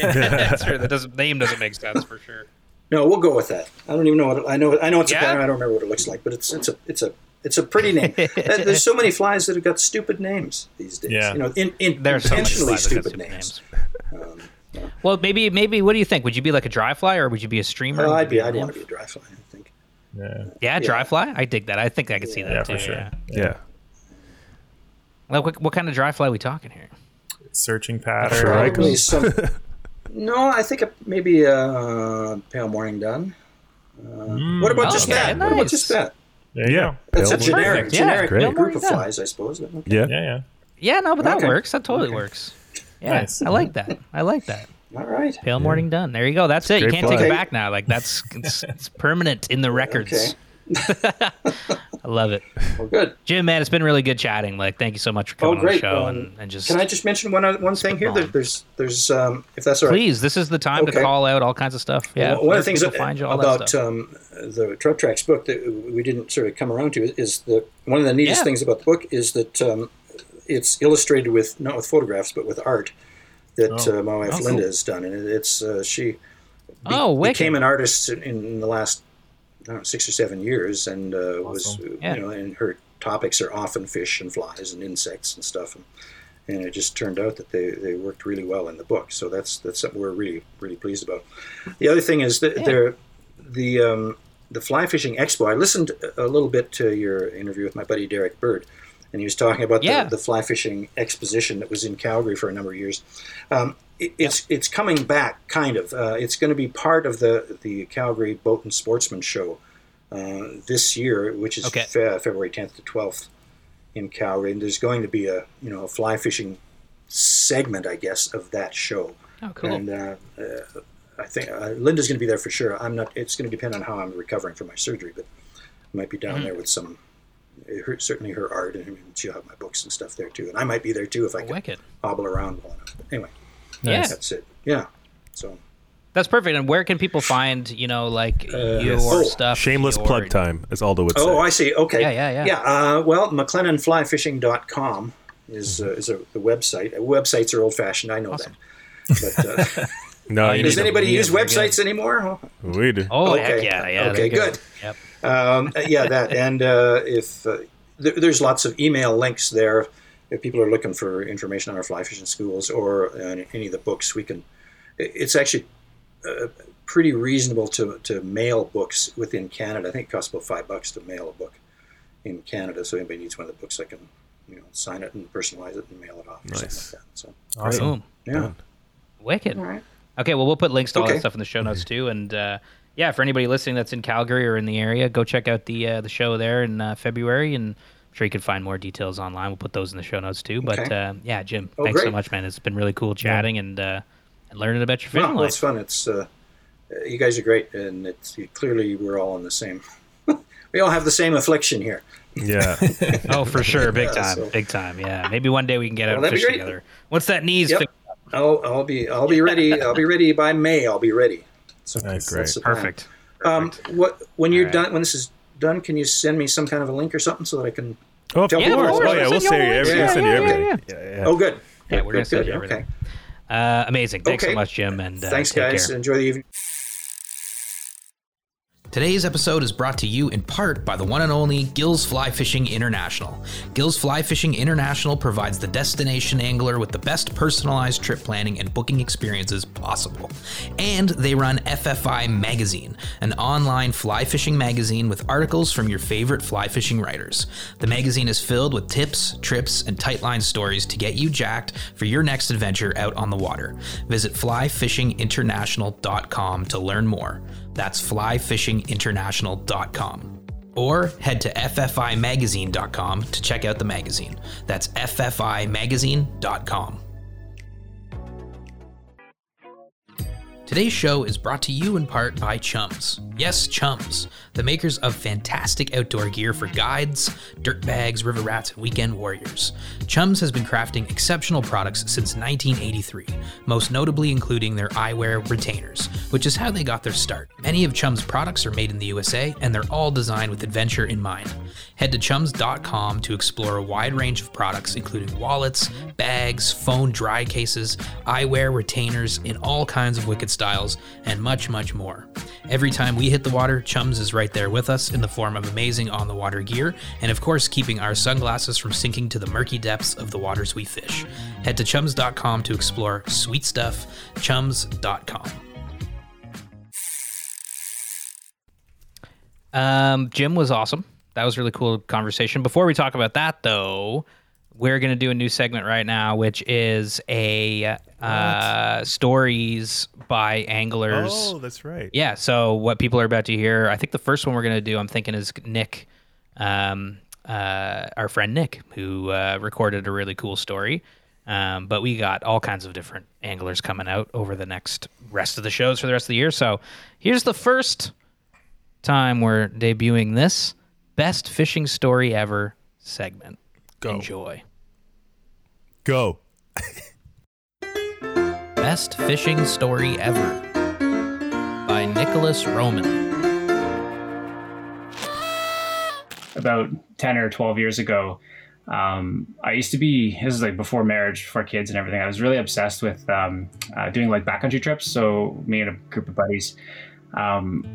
yeah, sure, that doesn't name doesn't make sense for sure. No, we'll go with that. I don't even know what I know. I know it's yeah. a pattern. I don't remember what it looks like, but it's it's a it's a it's a pretty name. There's so many flies that have got stupid names these days. Yeah. You know, in, in, intentionally so stupid, stupid names. names. um, yeah. Well, maybe maybe. What do you think? Would you be like a dry fly, or would you be a streamer? Well, I'd be. I'd want to be a dry fly, I think. Yeah. yeah, dry yeah. fly. I dig that. I think I could yeah, see that yeah, too. For sure. Yeah. yeah. yeah. Like, what, what kind of dry fly are we talking here? Searching pattern. Probably some, no, I think maybe uh, Pale Morning Dun. Uh, mm, what about okay, just that? Nice. What about just that? Yeah, yeah. That's Pale a generic, generic yeah, group of done. flies, I suppose. Okay. Yeah, yeah, yeah. Yeah, no, but that okay. works. That totally okay. works. Yeah, nice. I like that. I like that. All right. Pale Morning yeah. Dun. There you go. That's it's it. You can't fly. take it back now. Like that's it's, it's permanent in the records. Okay. I love it. Well, good. Jim, man, it's been really good chatting. Like, thank you so much for coming oh, on the show um, and, and just. Can I just mention one one thing here? There, there's there's um, if that's all right. Please, this is the time okay. to call out all kinds of stuff. Yeah. Well, one of the things that, find you, all about that stuff. Um, the Trout Tracks book that we didn't sort of come around to is the one of the neatest yeah. things about the book is that um, it's illustrated with, not with photographs, but with art that oh. uh, my wife oh, Linda cool. has done. And it's uh, she be- oh, became an artist in, in the last I don't know, six or seven years, and uh, awesome. was yeah. you know, and her topics are often fish and flies and insects and stuff. And, and it just turned out that they, they worked really well in the book. So that's that's something we're really, really pleased about. The other thing is that yeah. they're, the um, the Fly Fishing Expo. I listened a little bit to your interview with my buddy Derek Bird, and he was talking about yeah. the, the Fly Fishing Exposition that was in Calgary for a number of years. Um, it, it's yeah. it's coming back, kind of. Uh, it's going to be part of the, the Calgary Boat and Sportsman Show uh, this year, which is okay. fe- February tenth to twelfth. In Calgary, and there's going to be a you know a fly fishing segment, I guess, of that show. Oh, cool! And uh, uh, I think uh, Linda's going to be there for sure. I'm not. It's going to depend on how I'm recovering from my surgery, but I might be down mm-hmm. there with some. Her, certainly, her art, and she'll have my books and stuff there too. And I might be there too if I oh, can wicked. hobble around well enough. Anyway, nice. that's it. Yeah. So. That's perfect. And where can people find, you know, like uh, your oh, stuff? Shameless your... plug time, as Aldo would say. Oh, I see. Okay. Yeah, yeah, yeah. Yeah. Uh, well, McClendon fly fishing dot com is uh, is a, the website. Websites are old fashioned. I know awesome. that. But, uh, no, you does anybody use websites again. anymore? We do. Oh, okay. heck yeah, yeah. Okay, good. good. Yep. Um, yeah, that. And uh, if uh, th- there's lots of email links there, if people are looking for information on our fly fishing schools or uh, any of the books, we can. It's actually. Uh, pretty reasonable to to mail books within Canada. I think it costs about five bucks to mail a book in Canada. So anybody needs one of the books, I can you know sign it and personalize it and mail it off. Nice. Or something like that. So awesome. Boom. Yeah. Done. Wicked. All right. Okay. Well, we'll put links to all okay. that stuff in the show notes too. And uh, yeah, for anybody listening that's in Calgary or in the area, go check out the uh, the show there in uh, February, and I'm sure you can find more details online. We'll put those in the show notes too. But okay. uh, yeah, Jim, oh, thanks great. so much, man. It's been really cool chatting yeah. and. Uh, learning about your family. Well, it's fun. It's uh, you guys are great, and it's you, clearly we're all on the same. We all have the same affliction here. Yeah. Oh, for sure, big yeah, time, so. big time. Yeah. Maybe one day we can get well, out and fish together. Once that knees. Yep. I'll, I'll be I'll be ready. I'll be ready by May. I'll be ready. So that's, that's great. That's Perfect. Um, Perfect. What when you're all done right. when this is done? Can you send me some kind of a link or something so that I can? Oh, of course. Yeah, oh, yeah. We'll send you everything. Yeah, yeah, yeah, yeah, yeah. yeah. Oh, good. Yeah, we're gonna send you everything. Okay. Uh, amazing. Thanks okay. so much, Jim. And uh, Thanks, guys. Care. Enjoy the evening. Today's episode is brought to you in part by the one and only Gill's Fly Fishing International. Gill's Fly Fishing International provides the destination angler with the best personalized trip planning and booking experiences possible. And they run F F I Magazine, an online fly fishing magazine with articles from your favorite fly fishing writers. The magazine is filled with tips, trips, and tightline stories to get you jacked for your next adventure out on the water. Visit fly fishing international dot com to learn more. That's fly fishing international dot com. Or head to f f i magazine dot com to check out the magazine. That's f f i magazine dot com. Today's show is brought to you in part by Chums. Yes, Chums, the makers of fantastic outdoor gear for guides, dirtbags, river rats, and weekend warriors. Chums has been crafting exceptional products since nineteen eighty-three, most notably including their eyewear retainers, which is how they got their start. Many of Chums' products are made in the U S A, and they're all designed with adventure in mind. Head to chums dot com to explore a wide range of products, including wallets, bags, phone dry cases, eyewear retainers, in all kinds of wicked styles, and much, much more. Every time we hit the water, Chums is right there with us in the form of amazing on-the-water gear, and of course, keeping our sunglasses from sinking to the murky depths of the waters we fish. Head to chums dot com to explore sweet stuff. chums dot com. Um, Jim was awesome. That was a really cool conversation. Before we talk about that, though, we're going to do a new segment right now, which is a uh, stories by anglers. Oh, that's right. Yeah, so what people are about to hear, I think the first one we're going to do, I'm thinking, is Nick, um, uh, our friend Nick, who uh, recorded a really cool story. Um, but we got all kinds of different anglers coming out over the next rest of the shows for the rest of the year. So here's the first time we're debuting this Best Fishing Story Ever segment. Go. Enjoy. Go. Best Fishing Story Ever by Nicholas Roman. About ten or twelve years ago, Um, I used to be, this is like before marriage, before kids and everything, I was really obsessed with um, uh, doing like backcountry trips. So me and a group of buddies, um,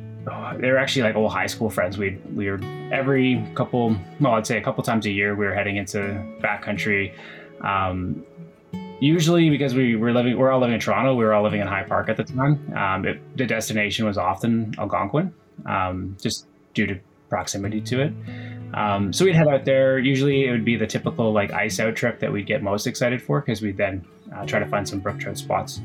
they were actually like old high school friends. We'd, we were every couple, well, I'd say a couple times a year, we were heading into backcountry. Um, usually because we were living, we're all living in Toronto, we were all living in High Park at the time. Um, it, the destination was often Algonquin, um, just due to proximity to it. Um, so we'd head out there. Usually it would be the typical like ice out trip that we'd get most excited for, because we'd then uh, try to find some brook trout spots.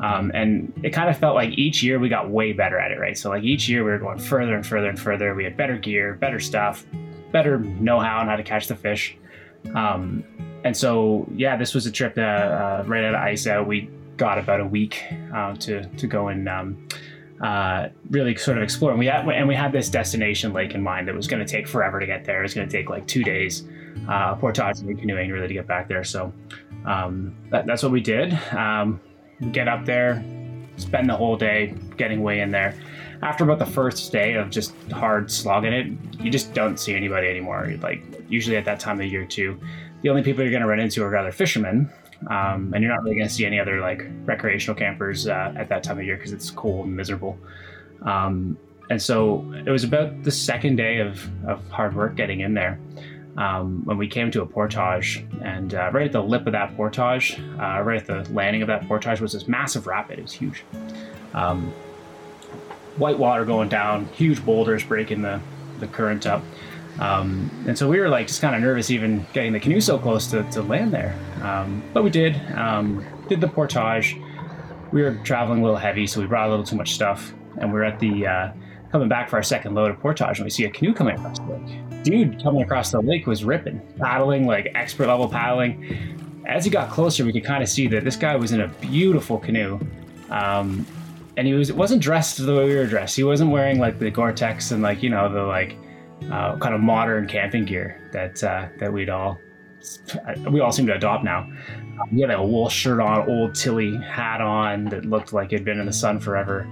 Um, and it kind of felt like each year we got way better at it, right? So like each year we were going further and further and further. We had better gear, better stuff, better know-how on how to catch the fish. Um, and so, yeah, this was a trip that uh, right out of ice out, we got about a week uh, to, to go and um, uh, really sort of explore. And we, had, and we had this destination lake in mind that was going to take forever to get there. It was going to take like two days, uh, portage and canoeing really to get back there. So um, that, that's what we did. Um, get up there, spend the whole day getting way in there. After about the first day of just hard slogging it, you just don't see anybody anymore. Like usually at that time of year too, the only people you're going to run into are other fishermen, um, and you're not really going to see any other like recreational campers uh, at that time of year because it's cold and miserable. Um, and so it was about the second day of, of hard work getting in there. Um, when we came to a portage, and uh, right at the lip of that portage, uh, right at the landing of that portage was this massive rapid. It was huge. Um, white water going down, huge boulders breaking the, the current up. Um, and so we were like just kind of nervous even getting the canoe so close to, to land there. Um, but we did, um, did the portage. We were traveling a little heavy, so we brought a little too much stuff. And we were at the, uh, coming back for our second load of portage, and we see a canoe coming across the lake. Dude coming across the lake was ripping, paddling, like expert level paddling. As he got closer, we could kind of see that this guy was in a beautiful canoe. Um, and he was, wasn't dressed the way we were dressed. He wasn't wearing like the Gore-Tex and like, you know, the like uh, kind of modern camping gear that uh, that we'd all, we all seem to adopt now. Um, he had like, a wool shirt on, old Tilly hat on that looked like it'd been in the sun forever.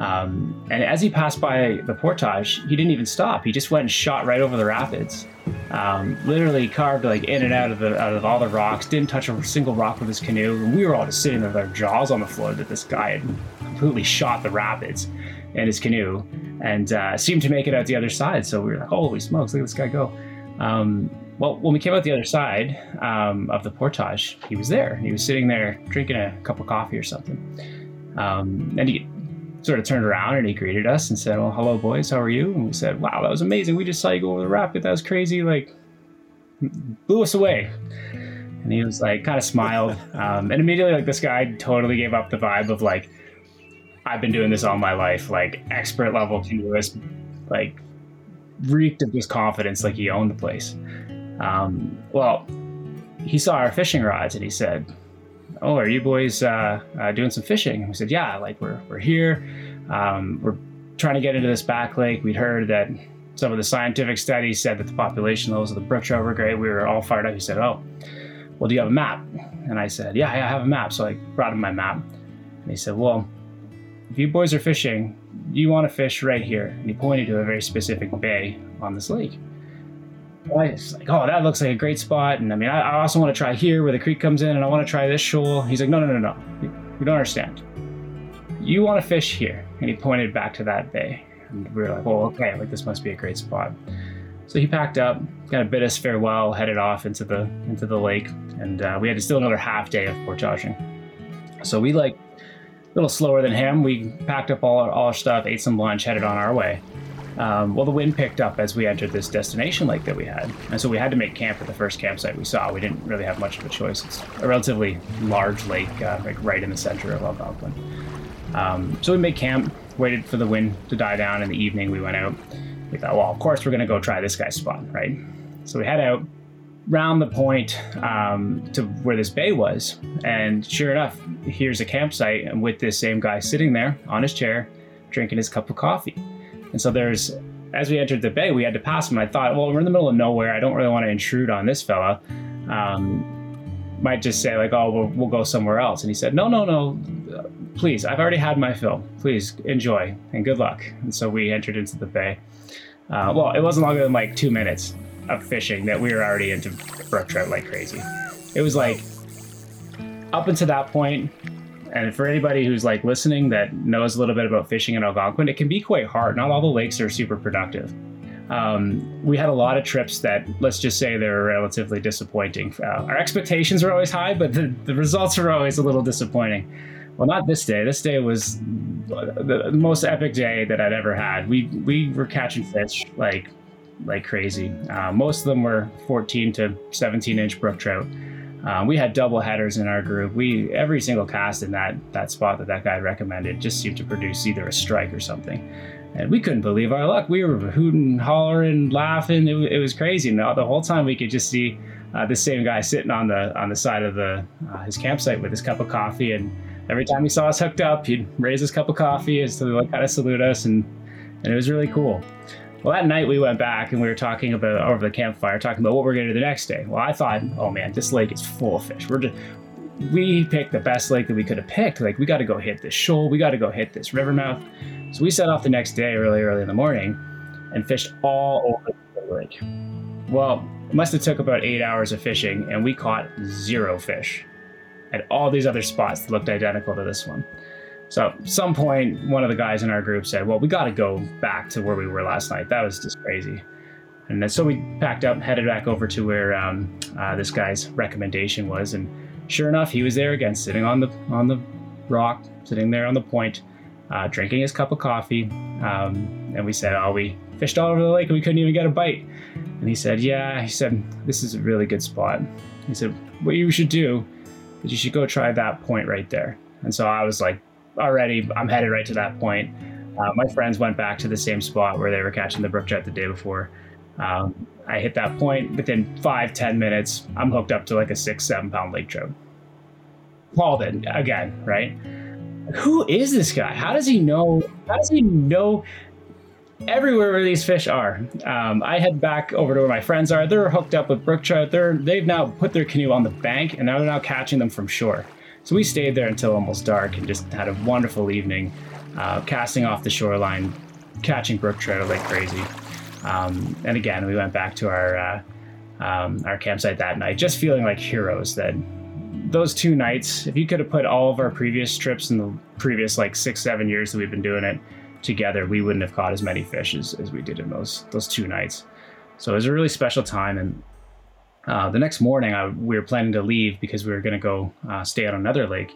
Um, and as he passed by the portage, he didn't even stop. He just went and shot right over the rapids. Um, literally carved like in and out of the, out of all the rocks, didn't touch a single rock with his canoe. And we were all just sitting there with our jaws on the floor that this guy had completely shot the rapids in his canoe and, uh, seemed to make it out the other side. So we were like, holy smokes, look at this guy go. Um, well, when we came out the other side, um, of the portage, he was there. He was sitting there drinking a cup of coffee or something. Um, and he, sort of turned around and he greeted us and said, well, hello boys, how are you? And we said, wow, that was amazing. We just saw you go over the rapid. That was crazy. Like blew us away. And he was like, kind of smiled. Um, and immediately like this guy totally gave up the vibe of like, I've been doing this all my life, like expert level canoeist, like reeked of just confidence. Like he owned the place. Um, well, he saw our fishing rods and he said, oh, are you boys uh, uh, doing some fishing? And we said, yeah, like we're we're here. Um, we're trying to get into this back lake. We'd heard that some of the scientific studies said that the population levels of the brook trout were great. We were all fired up. He said, oh, well, do you have a map? And I said, yeah, yeah, I have a map. So I brought him my map. And he said, well, if you boys are fishing, you want to fish right here. And he pointed to a very specific bay on this lake. It's like, oh, that looks like a great spot. And I mean, I, I also want to try here where the creek comes in, and I want to try this shoal. He's like, no, no, no, no, you don't understand. You want to fish here. And he pointed back to that bay. And we were like, well, okay, like this must be a great spot. So he packed up, kind of bid us farewell, headed off into the into the lake. And uh, we had still another half day of portaging. So we like a little slower than him. We packed up all our, all our stuff, ate some lunch, headed on our way. Um, well, the wind picked up as we entered this destination lake that we had. And so we had to make camp at the first campsite we saw. We didn't really have much of a choice. It's a relatively large lake, uh, like right in the center of Algonquin. Um, so we made camp, waited for the wind to die down. In the evening, we went out. We thought, well, of course, we're going to go try this guy's spot, right? So we head out, round the point um, to where this bay was. And sure enough, here's a campsite and with this same guy sitting there on his chair, drinking his cup of coffee. And so there's, as we entered the bay, we had to pass him. I thought, well, we're in the middle of nowhere. I don't really want to intrude on this fella. Um, might just say like, oh, we'll, we'll go somewhere else. And he said, no, no, no, please. I've already had my fill. Please enjoy and good luck. And so we entered into the bay. Uh, well, it wasn't longer than like two minutes. of fishing that we were already into brook trout like crazy. It was like up until that point, and for anybody who's like listening that knows a little bit about fishing in Algonquin, it can be quite hard. Not all the lakes are super productive. Um, we had a lot of trips that, let's just say, they were relatively disappointing. Uh, our expectations were always high, but the, the results were always a little disappointing. Well, not this day. This day was the most epic day that I'd ever had. We we were catching fish like like crazy. Uh, most of them were fourteen to seventeen inch brook trout. Um, we had double headers in our group. We every single cast in that that spot that that guy recommended just seemed to produce either a strike or something, and we couldn't believe our luck. We were hooting, hollering, laughing. It, it was crazy. And the whole time we could just see uh, the same guy sitting on the on the side of the uh, his campsite with his cup of coffee. And every time he saw us hooked up, he'd raise his cup of coffee as to like kind of salute us, and and it was really cool. Well, that night we went back and we were talking about over the campfire, talking about what we're going to do the next day. Well, I thought, oh man, this lake is full of fish. We're just, we picked the best lake that we could have picked. Like, we got to go hit this shoal. We got to go hit this river mouth. So we set off the next day really early in the morning and fished all over the lake. Well, it must have took about eight hours of fishing, and we caught zero fish at all these other spots that looked identical to this one. So at some point, one of the guys in our group said, well, we got to go back to where we were last night. That was just crazy. And then, so we packed up, headed back over to where um, uh, this guy's recommendation was. And sure enough, he was there again, sitting on the on the rock, sitting there on the point, uh, drinking his cup of coffee. Um, and we said, oh, we fished all over the lake and we couldn't even get a bite. And he said, yeah, he said, this is a really good spot. He said, what you should do is you should go try that point right there. And so I was like, already, I'm headed right to that point. Uh, my friends went back to the same spot where they were catching the brook trout the day before. Um, I hit that point. Within five, ten minutes, I'm hooked up to like a six, seven pound lake trout. Hauled it again, right? Who is this guy? How does he know? How does he know everywhere where these fish are? Um, I head back over to where my friends are. They're hooked up with brook trout. They're they've now put their canoe on the bank, and now they're now catching them from shore. So we stayed there until almost dark and just had a wonderful evening, uh, casting off the shoreline, catching brook trout like crazy. Um, and again, we went back to our uh, um, our campsite that night, just feeling like heroes. That those two nights, if you could have put all of our previous trips in the previous like six, seven years that we've been doing it together, we wouldn't have caught as many fish as, as we did in those those two nights. So it was a really special time. And Uh, the next morning, I, we were planning to leave because we were going to go uh, stay on another lake.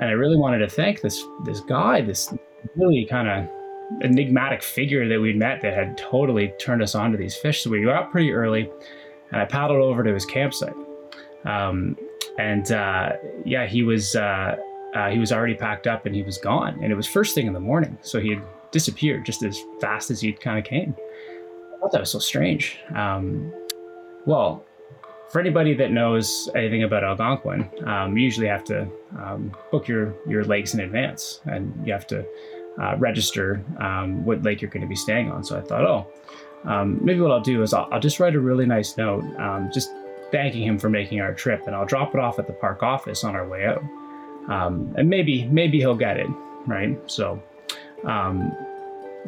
And I really wanted to thank this this guy, this really kind of enigmatic figure that we'd met that had totally turned us on to these fish. So we got up pretty early, and I paddled over to his campsite. Um, and uh, yeah, he was uh, uh, he was already packed up and he was gone. And it was first thing in the morning. So he had disappeared just as fast as he kind of came. I thought that was so strange. Um, well... For anybody that knows anything about Algonquin, um, you usually have to um, book your, your lakes in advance, and you have to uh, register um, what lake you're going to be staying on. So I thought, oh, um, maybe what I'll do is I'll, I'll just write a really nice note, um, just thanking him for making our trip, and I'll drop it off at the park office on our way out. Um, and maybe, maybe he'll get it, right? So um,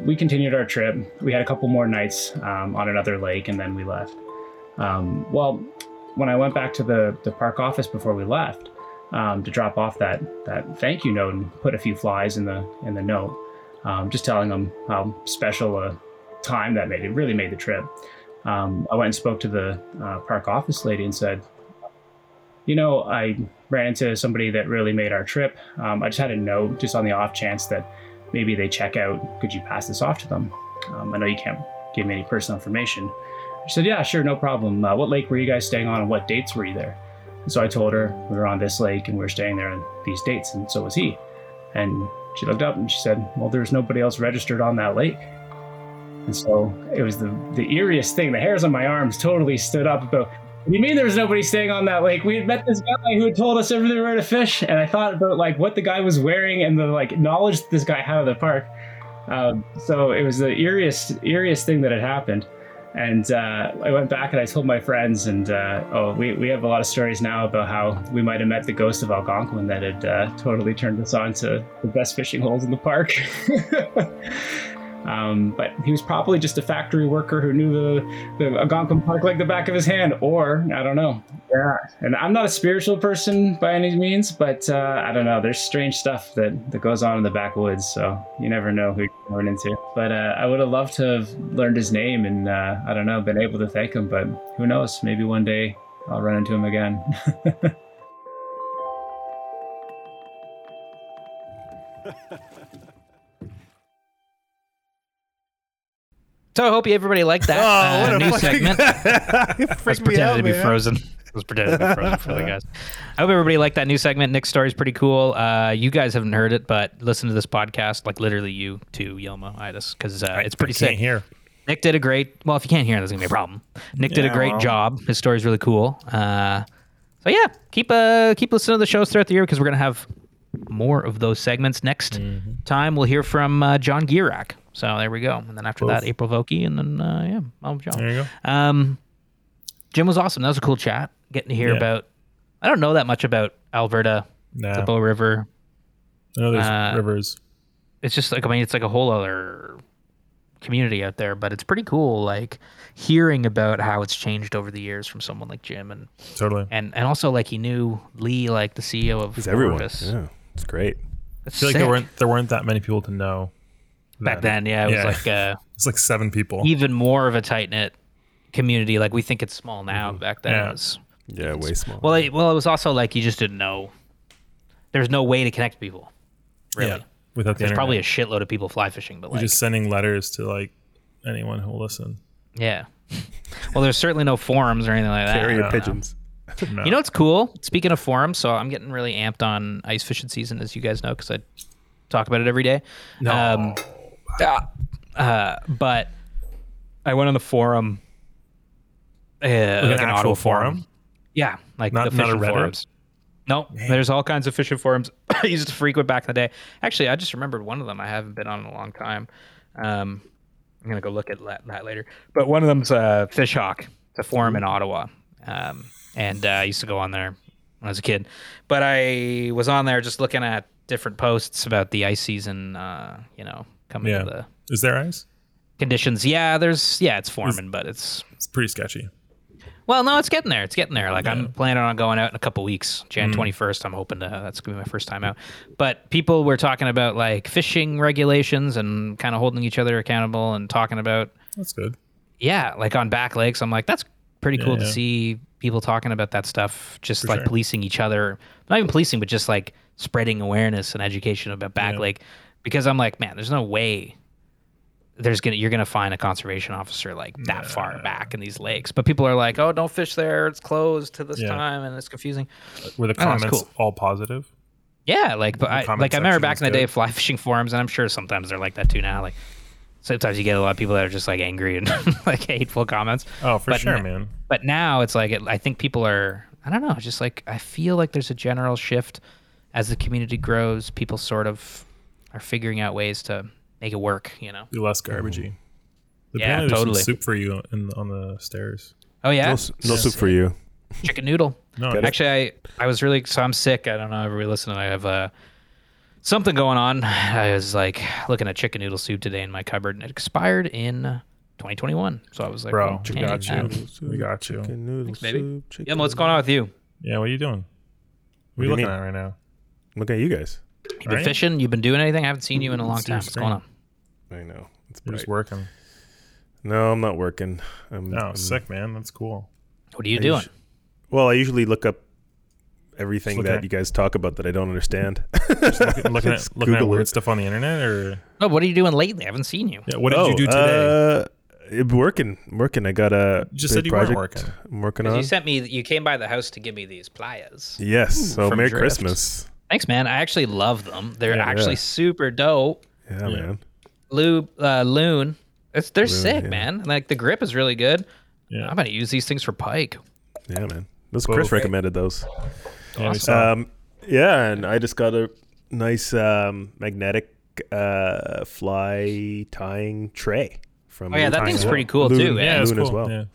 we continued our trip. We had a couple more nights um, on another lake, and then we left. Um, well, when I went back to the, the park office before we left um, to drop off that, that thank you note and put a few flies in the in the note, um, just telling them how special a time that made. It really made the trip. Um, I went and spoke to the uh, park office lady and said, you know, I ran into somebody that really made our trip. Um, I just had a note just on the off chance that maybe they check out. Could you pass this off to them? Um, I know you can't give me any personal information. She said, yeah, sure, no problem. Uh, what lake were you guys staying on, and what dates were you there? And so I told her we were on this lake and we were staying there on these dates, and so was he. And she looked up and she said, well, there's nobody else registered on that lake. And so it was the, the eeriest thing. The hairs on my arms totally stood up about, what do you mean there was nobody staying on that lake? We had met this guy who had told us everywhere to fish, and I thought about like what the guy was wearing and the like knowledge that this guy had of the park. Um, so it was the eeriest, eeriest thing that had happened. And uh, I went back and I told my friends, and uh, oh, we, we have a lot of stories now about how we might have met the ghost of Algonquin that had uh, totally turned us on to the best fishing holes in the park. Um, but he was probably just a factory worker who knew the, the Algonquin Park like the back of his hand, or I don't know. Yeah. And I'm not a spiritual person by any means, but uh, I don't know. There's strange stuff that, that goes on in the backwoods, so you never know who you're going into. But uh, I would have loved to have learned his name and, uh, I don't know, been able to thank him, but who knows? Maybe one day I'll run into him again. So I hope you everybody liked that oh, uh, new segment. It was pretended out, to be man. frozen. It was pretended to be frozen for the guys. I hope everybody liked that new segment. Nick's story is pretty cool. Uh, you guys haven't heard it, but listen to this podcast. Like literally, you too, Yelmo, Idis, because uh, it's pretty I sick. Can't hear. Nick did a great. Well, if you can't hear, there's gonna be a problem. Nick did yeah, a great well. job. His story's really cool. Uh, so yeah, keep uh keep listening to the shows throughout the year because we're gonna have more of those segments next mm-hmm. time. We'll hear from uh, John Gierak. So there we go. And then after Oof. that, April Vokey, and then, uh, yeah, Mom John. There you go. Um, Jim was awesome. That was a cool chat. Getting to hear yeah. about, I don't know that much about Alberta, nah. the Bow River. I know there's uh, rivers. It's just like, I mean, it's like a whole other community out there, but it's pretty cool, like, hearing about how it's changed over the years from someone like Jim. And totally. And, and also, like, he knew Lee, like, the C E O of He's everyone. Yeah, it's great. That's I feel sick. like there weren't there weren't that many people to know. Back then, yeah, it yeah. was like uh, it's like seven people. Even more of a tight knit community. Like we think it's small now. Mm. Back then, yeah, it was, yeah way small. Well, it, well, it was also like you just didn't know. There's no way to connect people, really. Yeah, without the there's internet. Probably a shitload of people fly fishing, but you're like, just sending letters to like anyone who will listen. Yeah. Well, there's certainly no forums or anything like that. Carrier pigeons. No. You know what's cool? Speaking of forums, so I'm getting really amped on ice fishing season, as you guys know, because I talk about it every day. No. Um, Uh, but I went on the forum, uh, like an, an actual forum? forum. Yeah, like not, the fishing forums. No, nope. There's all kinds of fishing forums I used to frequent back in the day. Actually, I just remembered one of them I haven't been on in a long time. Um, I'm gonna go look at that later. But one of them's uh, Fishhawk. It's a forum in Ottawa, um, and uh, I used to go on there when I was a kid. But I was on there just looking at different posts about the ice season. Uh, you know. Coming yeah. to the is there ice conditions? Yeah, there's yeah, it's forming, it's, but it's it's pretty sketchy. Well, no, it's getting there. It's getting there. Like yeah. I'm planning on going out in a couple weeks, January twenty-first. I'm hoping to. That's gonna be my first time out. But people were talking about like fishing regulations and kind of holding each other accountable and talking about that's good. Yeah, like on back lakes, I'm like that's pretty yeah, cool yeah. to see people talking about that stuff. Just For like sure. policing each other, not even policing, but just like spreading awareness and education about back yeah. lake. Because I'm like, man, there's no way there's gonna you're gonna find a conservation officer like that yeah. far back in these lakes. But people are like, oh, don't fish there. It's closed to this yeah. time, and it's confusing. Were the comments know, cool. all positive? Yeah, like, but I, like I remember back in the good. day, fly fishing forums, and I'm sure sometimes they're like that too now. Like sometimes you get a lot of people that are just like angry and like hateful comments. Oh, for but sure, n- man. But now it's like it, I think people are. I don't know. Just like I feel like there's a general shift as the community grows. People sort of. Are figuring out ways to make it work, you know. Be less garbagey. The yeah, totally. There's some soup for you in, on the stairs. Oh yeah, no, no soup for you. Chicken noodle. No, actually, I, I was really so I'm sick. I don't know. Everybody listening, I have uh, something going on. I was like looking at chicken noodle soup today in my cupboard, and it expired in twenty twenty-one. So I was like, bro, well, we got you. Soup, we got you. Chicken noodle Thanks, baby. Soup, chicken yeah, what's going on with you? Yeah, what are you doing? What are you looking mean? at right now? Look at you guys. You've been right. fishing? You've been doing anything? I haven't seen you in a long time. What's going on? I know. It's You're just working. No, I'm not working. I'm, no, I'm sick, man. That's cool. What are you I doing? Usu- well, I usually look up everything that at- you guys talk about that I don't understand. Just looking, looking at, looking at weird stuff on the internet? Or no, what are you doing lately? I haven't seen you. Yeah, what did oh, you do today? Uh, working. Working. I got a you just big said you project weren't working. I'm working on. You sent me, you came by the house to give me these pliers. Yes. Ooh, so Merry Drift. Christmas. Thanks, man. I actually love them. They're yeah, actually yeah. super dope. Yeah, yeah. man. Lube, uh, Loon. It's, they're Loon, sick, yeah. man. Like, the grip is really good. Yeah. I'm going to use these things for pike. Yeah, man. Those Chris okay. recommended those. Awesome. Um, yeah, and I just got a nice um, magnetic uh, fly tying tray. From oh, yeah, Loon. That thing's pretty cool, Loon, too. Yeah, it's cool. As well. Yeah,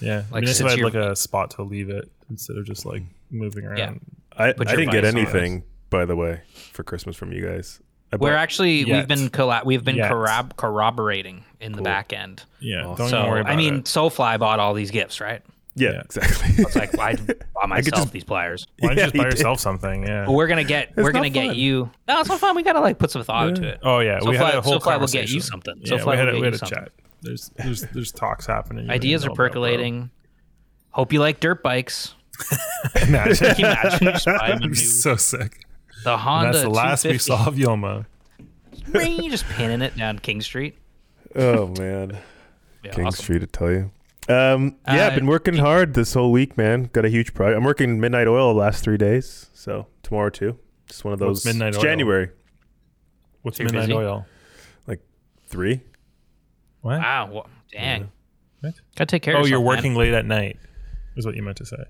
yeah. Like, I mean, if I had, like, a spot to leave it instead of just, like, moving around. Yeah. I, I didn't get anything, by the way, for Christmas from you guys. About, We're actually yet. we've been collab, we've been corrobor- corroborating in cool. the back end. Yeah, well, don't so worry about I mean, it. SoFly bought all these gifts, right? Yeah, yeah. exactly. It's like well, I bought myself I just, these pliers. Why don't yeah, you just buy you yourself did. something? Yeah, but we're gonna get it's we're gonna fun. get you. No, it's not fun. We gotta like put some thought yeah. into it. Oh yeah, SoFly, we had a whole SoFly will get you something. Yeah, SoFly we had a, we had a chat. There's there's there's talks happening. Ideas are percolating. Hope you like dirt bikes. Imagine, imagine I'm so sick. The Honda. And that's the last we saw of Yoma. Ring, just pinning it down King Street. Oh man, yeah, King awesome. Street, I tell you. Um, yeah, I've uh, been working yeah. hard this whole week, man. Got a huge project. I'm working midnight oil the last three days, so tomorrow too. Just one of those. What's midnight it's oil? January. What's You're midnight busy? Oil? Like three. What? Wow! Well, dang. What? Gotta take care. Oh, of you're working man. late at night. Is what you meant to say?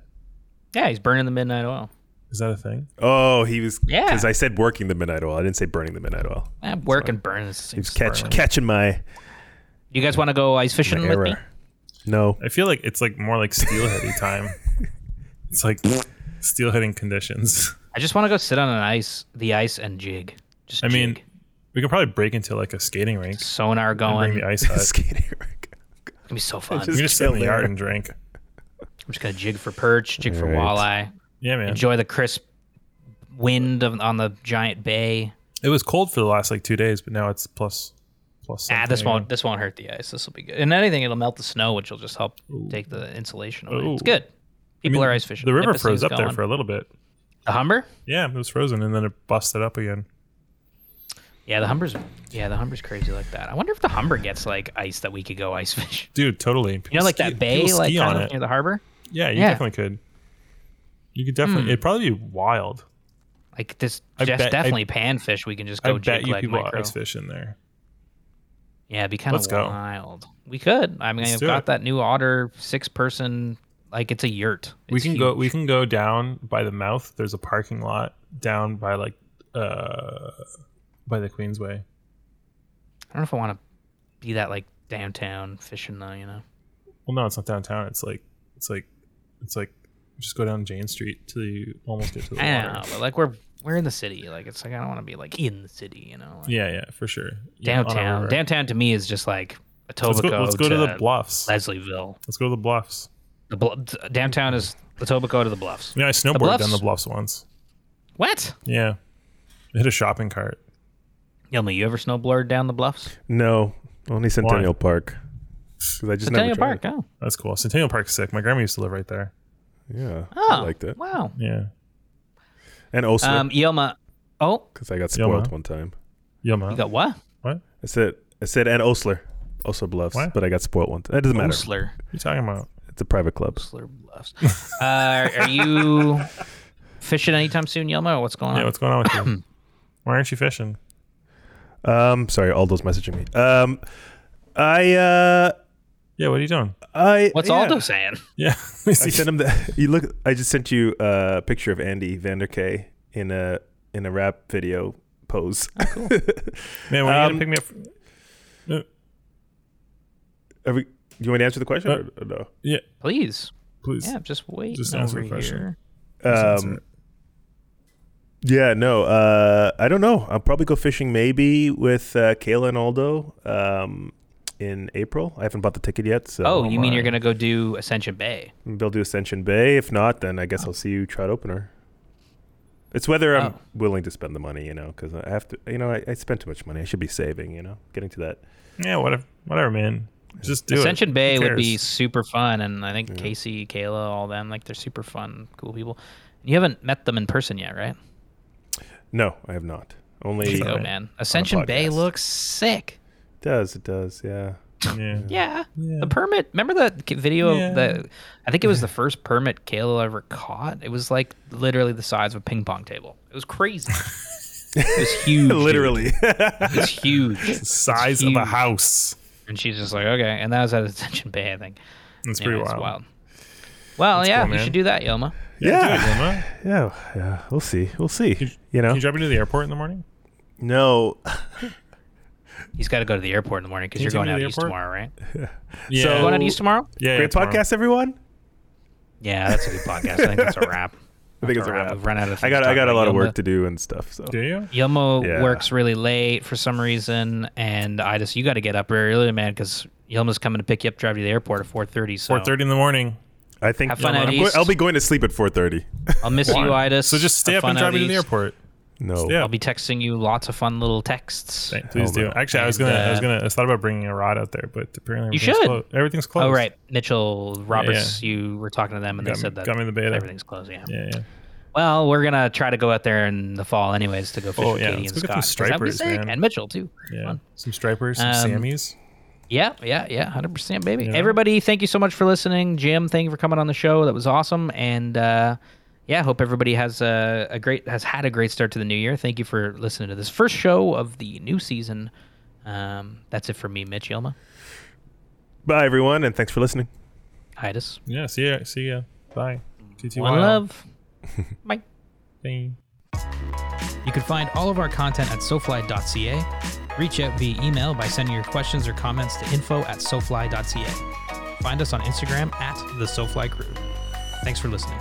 Yeah, he's burning the midnight oil. Is that a thing? Oh, he was. Yeah. Because I said working the midnight oil. I didn't say burning the midnight oil. Eh, work so and burn. He was catch, catching my. You guys want to go ice fishing with error. me? No. I feel like it's like more like steelheady time. It's like steelheading conditions. I just want to go sit on an ice, the ice and jig. Just I jig. mean, we could probably break into like a skating rink. Sonar going. Bring the ice hut. Skating rink. It'd be so fun. We just, just sit in the yard and drink. I'm just going to jig for perch, jig All for right. walleye. Yeah, man. Enjoy the crisp wind of, on the giant bay. It was cold for the last like two days, but now it's plus plus. Ah, this won't this won't hurt the ice. This will be good. And anything, it'll melt the snow, which will just help Ooh. take the insulation away. Ooh. It's good. People I mean, are ice fishing. The river Nipissing's froze up going. there for a little bit. The Humber? Yeah, it was frozen, and then it busted up again. Yeah, the Humber's yeah, the Humber's crazy like that. I wonder if the Humber gets like ice that we could go ice fish. Dude, totally. People you know, like ski, that bay, like kind of near the harbor. Yeah, you yeah. definitely could. You could definitely. Mm. It'd probably be wild. Like this, just bet, definitely I, panfish. We can just go I bet jig you like could micro ice fish in there. Yeah, it'd be kind of wild. Go. We could. I mean, Let's I've got it. that new otter six person. Like it's a yurt. It's we can huge. go. We can go down by the mouth. There's a parking lot down by like uh by the Queensway. I don't know if I want to be that like downtown fishing though. You know. Well, no, it's not downtown. It's like it's like it's like. Just go down Jane Street till you almost get to the I water. I know, but like we're we're in the city. Like it's like I don't want to be like in the city, you know. Like yeah, yeah, for sure. Yeah, downtown, downtown to me is just like Etobicoke. Let's go, let's go to, to the Bluffs, Leslieville. Let's go to the Bluffs. The bl- downtown is Etobicoke to the Bluffs. Yeah, I snowboarded down the Bluffs once. What? Yeah, I hit a shopping cart. Yelma, you ever snowboarded down the Bluffs? No, only Centennial Why? Park. I just Centennial Park. It. Oh, that's cool. Centennial Park's sick. My grandma used to live right there. Yeah, oh, I liked it. Wow. Yeah. And also, um, Yoma. Oh, because I got spoiled Yoma. one time. Yoma. You got what? What? I said, I said, and Osler, Osler Bluffs, what? but I got spoiled one time. That doesn't matter. Osler. What are you talking about? It's a private club. Osler Bluffs. uh, are you fishing anytime soon, Yoma, or what's going on? Yeah, what's going on with you? Why aren't you fishing? Um, sorry, Aldo's messaging me. Um, I, uh, yeah, what are you doing? I, What's yeah. Aldo saying? Yeah, I sent him the. You look. I just sent you a picture of Andy Vanderkay in a in a rap video pose. Oh, cool. Man, when um, are you gonna pick me up? From... No. Are we, do you want to answer the question? Uh, or no. Yeah. Please. Please. Yeah, just wait. Just answer the question. Um, yeah. No. Uh, I don't know. I'll probably go fishing maybe with uh, Kayla and Aldo. Um, in April. I haven't bought the ticket yet. So oh, you mean you're going to go do Ascension Bay? They'll do Ascension Bay. If not, then I guess oh. I'll see you Trout Opener. It's whether oh. I'm willing to spend the money, you know, because I have to, you know, I, I spend too much money. I should be saving, you know, getting to that. Yeah, whatever, whatever, man. Just do Ascension it. Ascension Bay would be super fun. And I think yeah. Casey, Kayla, all them, like they're super fun, cool people. You haven't met them in person yet, right? No, I have not. Only. Oh, man. Ascension Bay looks sick. does it does yeah. Yeah. yeah yeah the permit, remember that video yeah. that I think it was the first permit Kayla ever caught? It was like literally the size of a ping pong table. It was crazy. It was huge. Literally it was huge. It's the size huge. of a house, and she's just like okay, and that was at Ascension Bay, I think. That's anyway, pretty wild, wild. Well that's yeah cool, you should do that, Yoma. Yeah yeah. It, Yoma. yeah yeah we'll see we'll see you, you know, can you drive me to the airport in the morning? No. He's got to go to the airport in the morning because you're going out east tomorrow, right? Yeah. yeah. So, going out east tomorrow? Yeah. Great yeah, podcast, everyone. Yeah, that's a good podcast. I think that's a wrap. I think it's a wrap. We've run out of I got I got a lot Yuma. of work to do and stuff. So do you? Yuma yeah. works really late for some reason, and I just you got to get up early, man, because Yuma's coming to pick you up, drive you to the airport at four thirty. So four thirty in the morning. I think Have fun out east. Go- I'll be going to sleep at four thirty. I'll miss you, Idis. So just stay Have up and drive me to the airport. No, yeah. I'll be texting you lots of fun little texts. Right, please oh, do. Actually, and, I was gonna, uh, I was gonna, I thought about bringing a rod out there, but apparently you should. Closed. Everything's closed. Oh right, Mitchell Roberts, yeah, yeah. you were talking to them and got they said me, that got me the beta. Everything's closed. Yeah. yeah, yeah. Well, we're gonna try to go out there in the fall, anyways, to go fish. Oh with yeah, Katie let's and go Scott. Get some stripers, man. And Mitchell too. Yeah, fun. Some stripers, some um, Sammies. Yeah, yeah, yeah, one hundred percent, baby. Yeah. Everybody, thank you so much for listening. Jim, thank you for coming on the show. That was awesome, and. uh Yeah, hope everybody has a, a great has had a great start to the new year. Thank you for listening to this first show of the new season. Um, that's it for me, Mitch Yelma. Bye, everyone, and thanks for listening. Idis. Yeah, see ya. See ya. Bye. T T Y L. One love. Bye. Bye. You can find all of our content at sofly dot c a. Reach out via email by sending your questions or comments to info at sofly dot c a. Find us on Instagram at the SoFly Crew. Thanks for listening.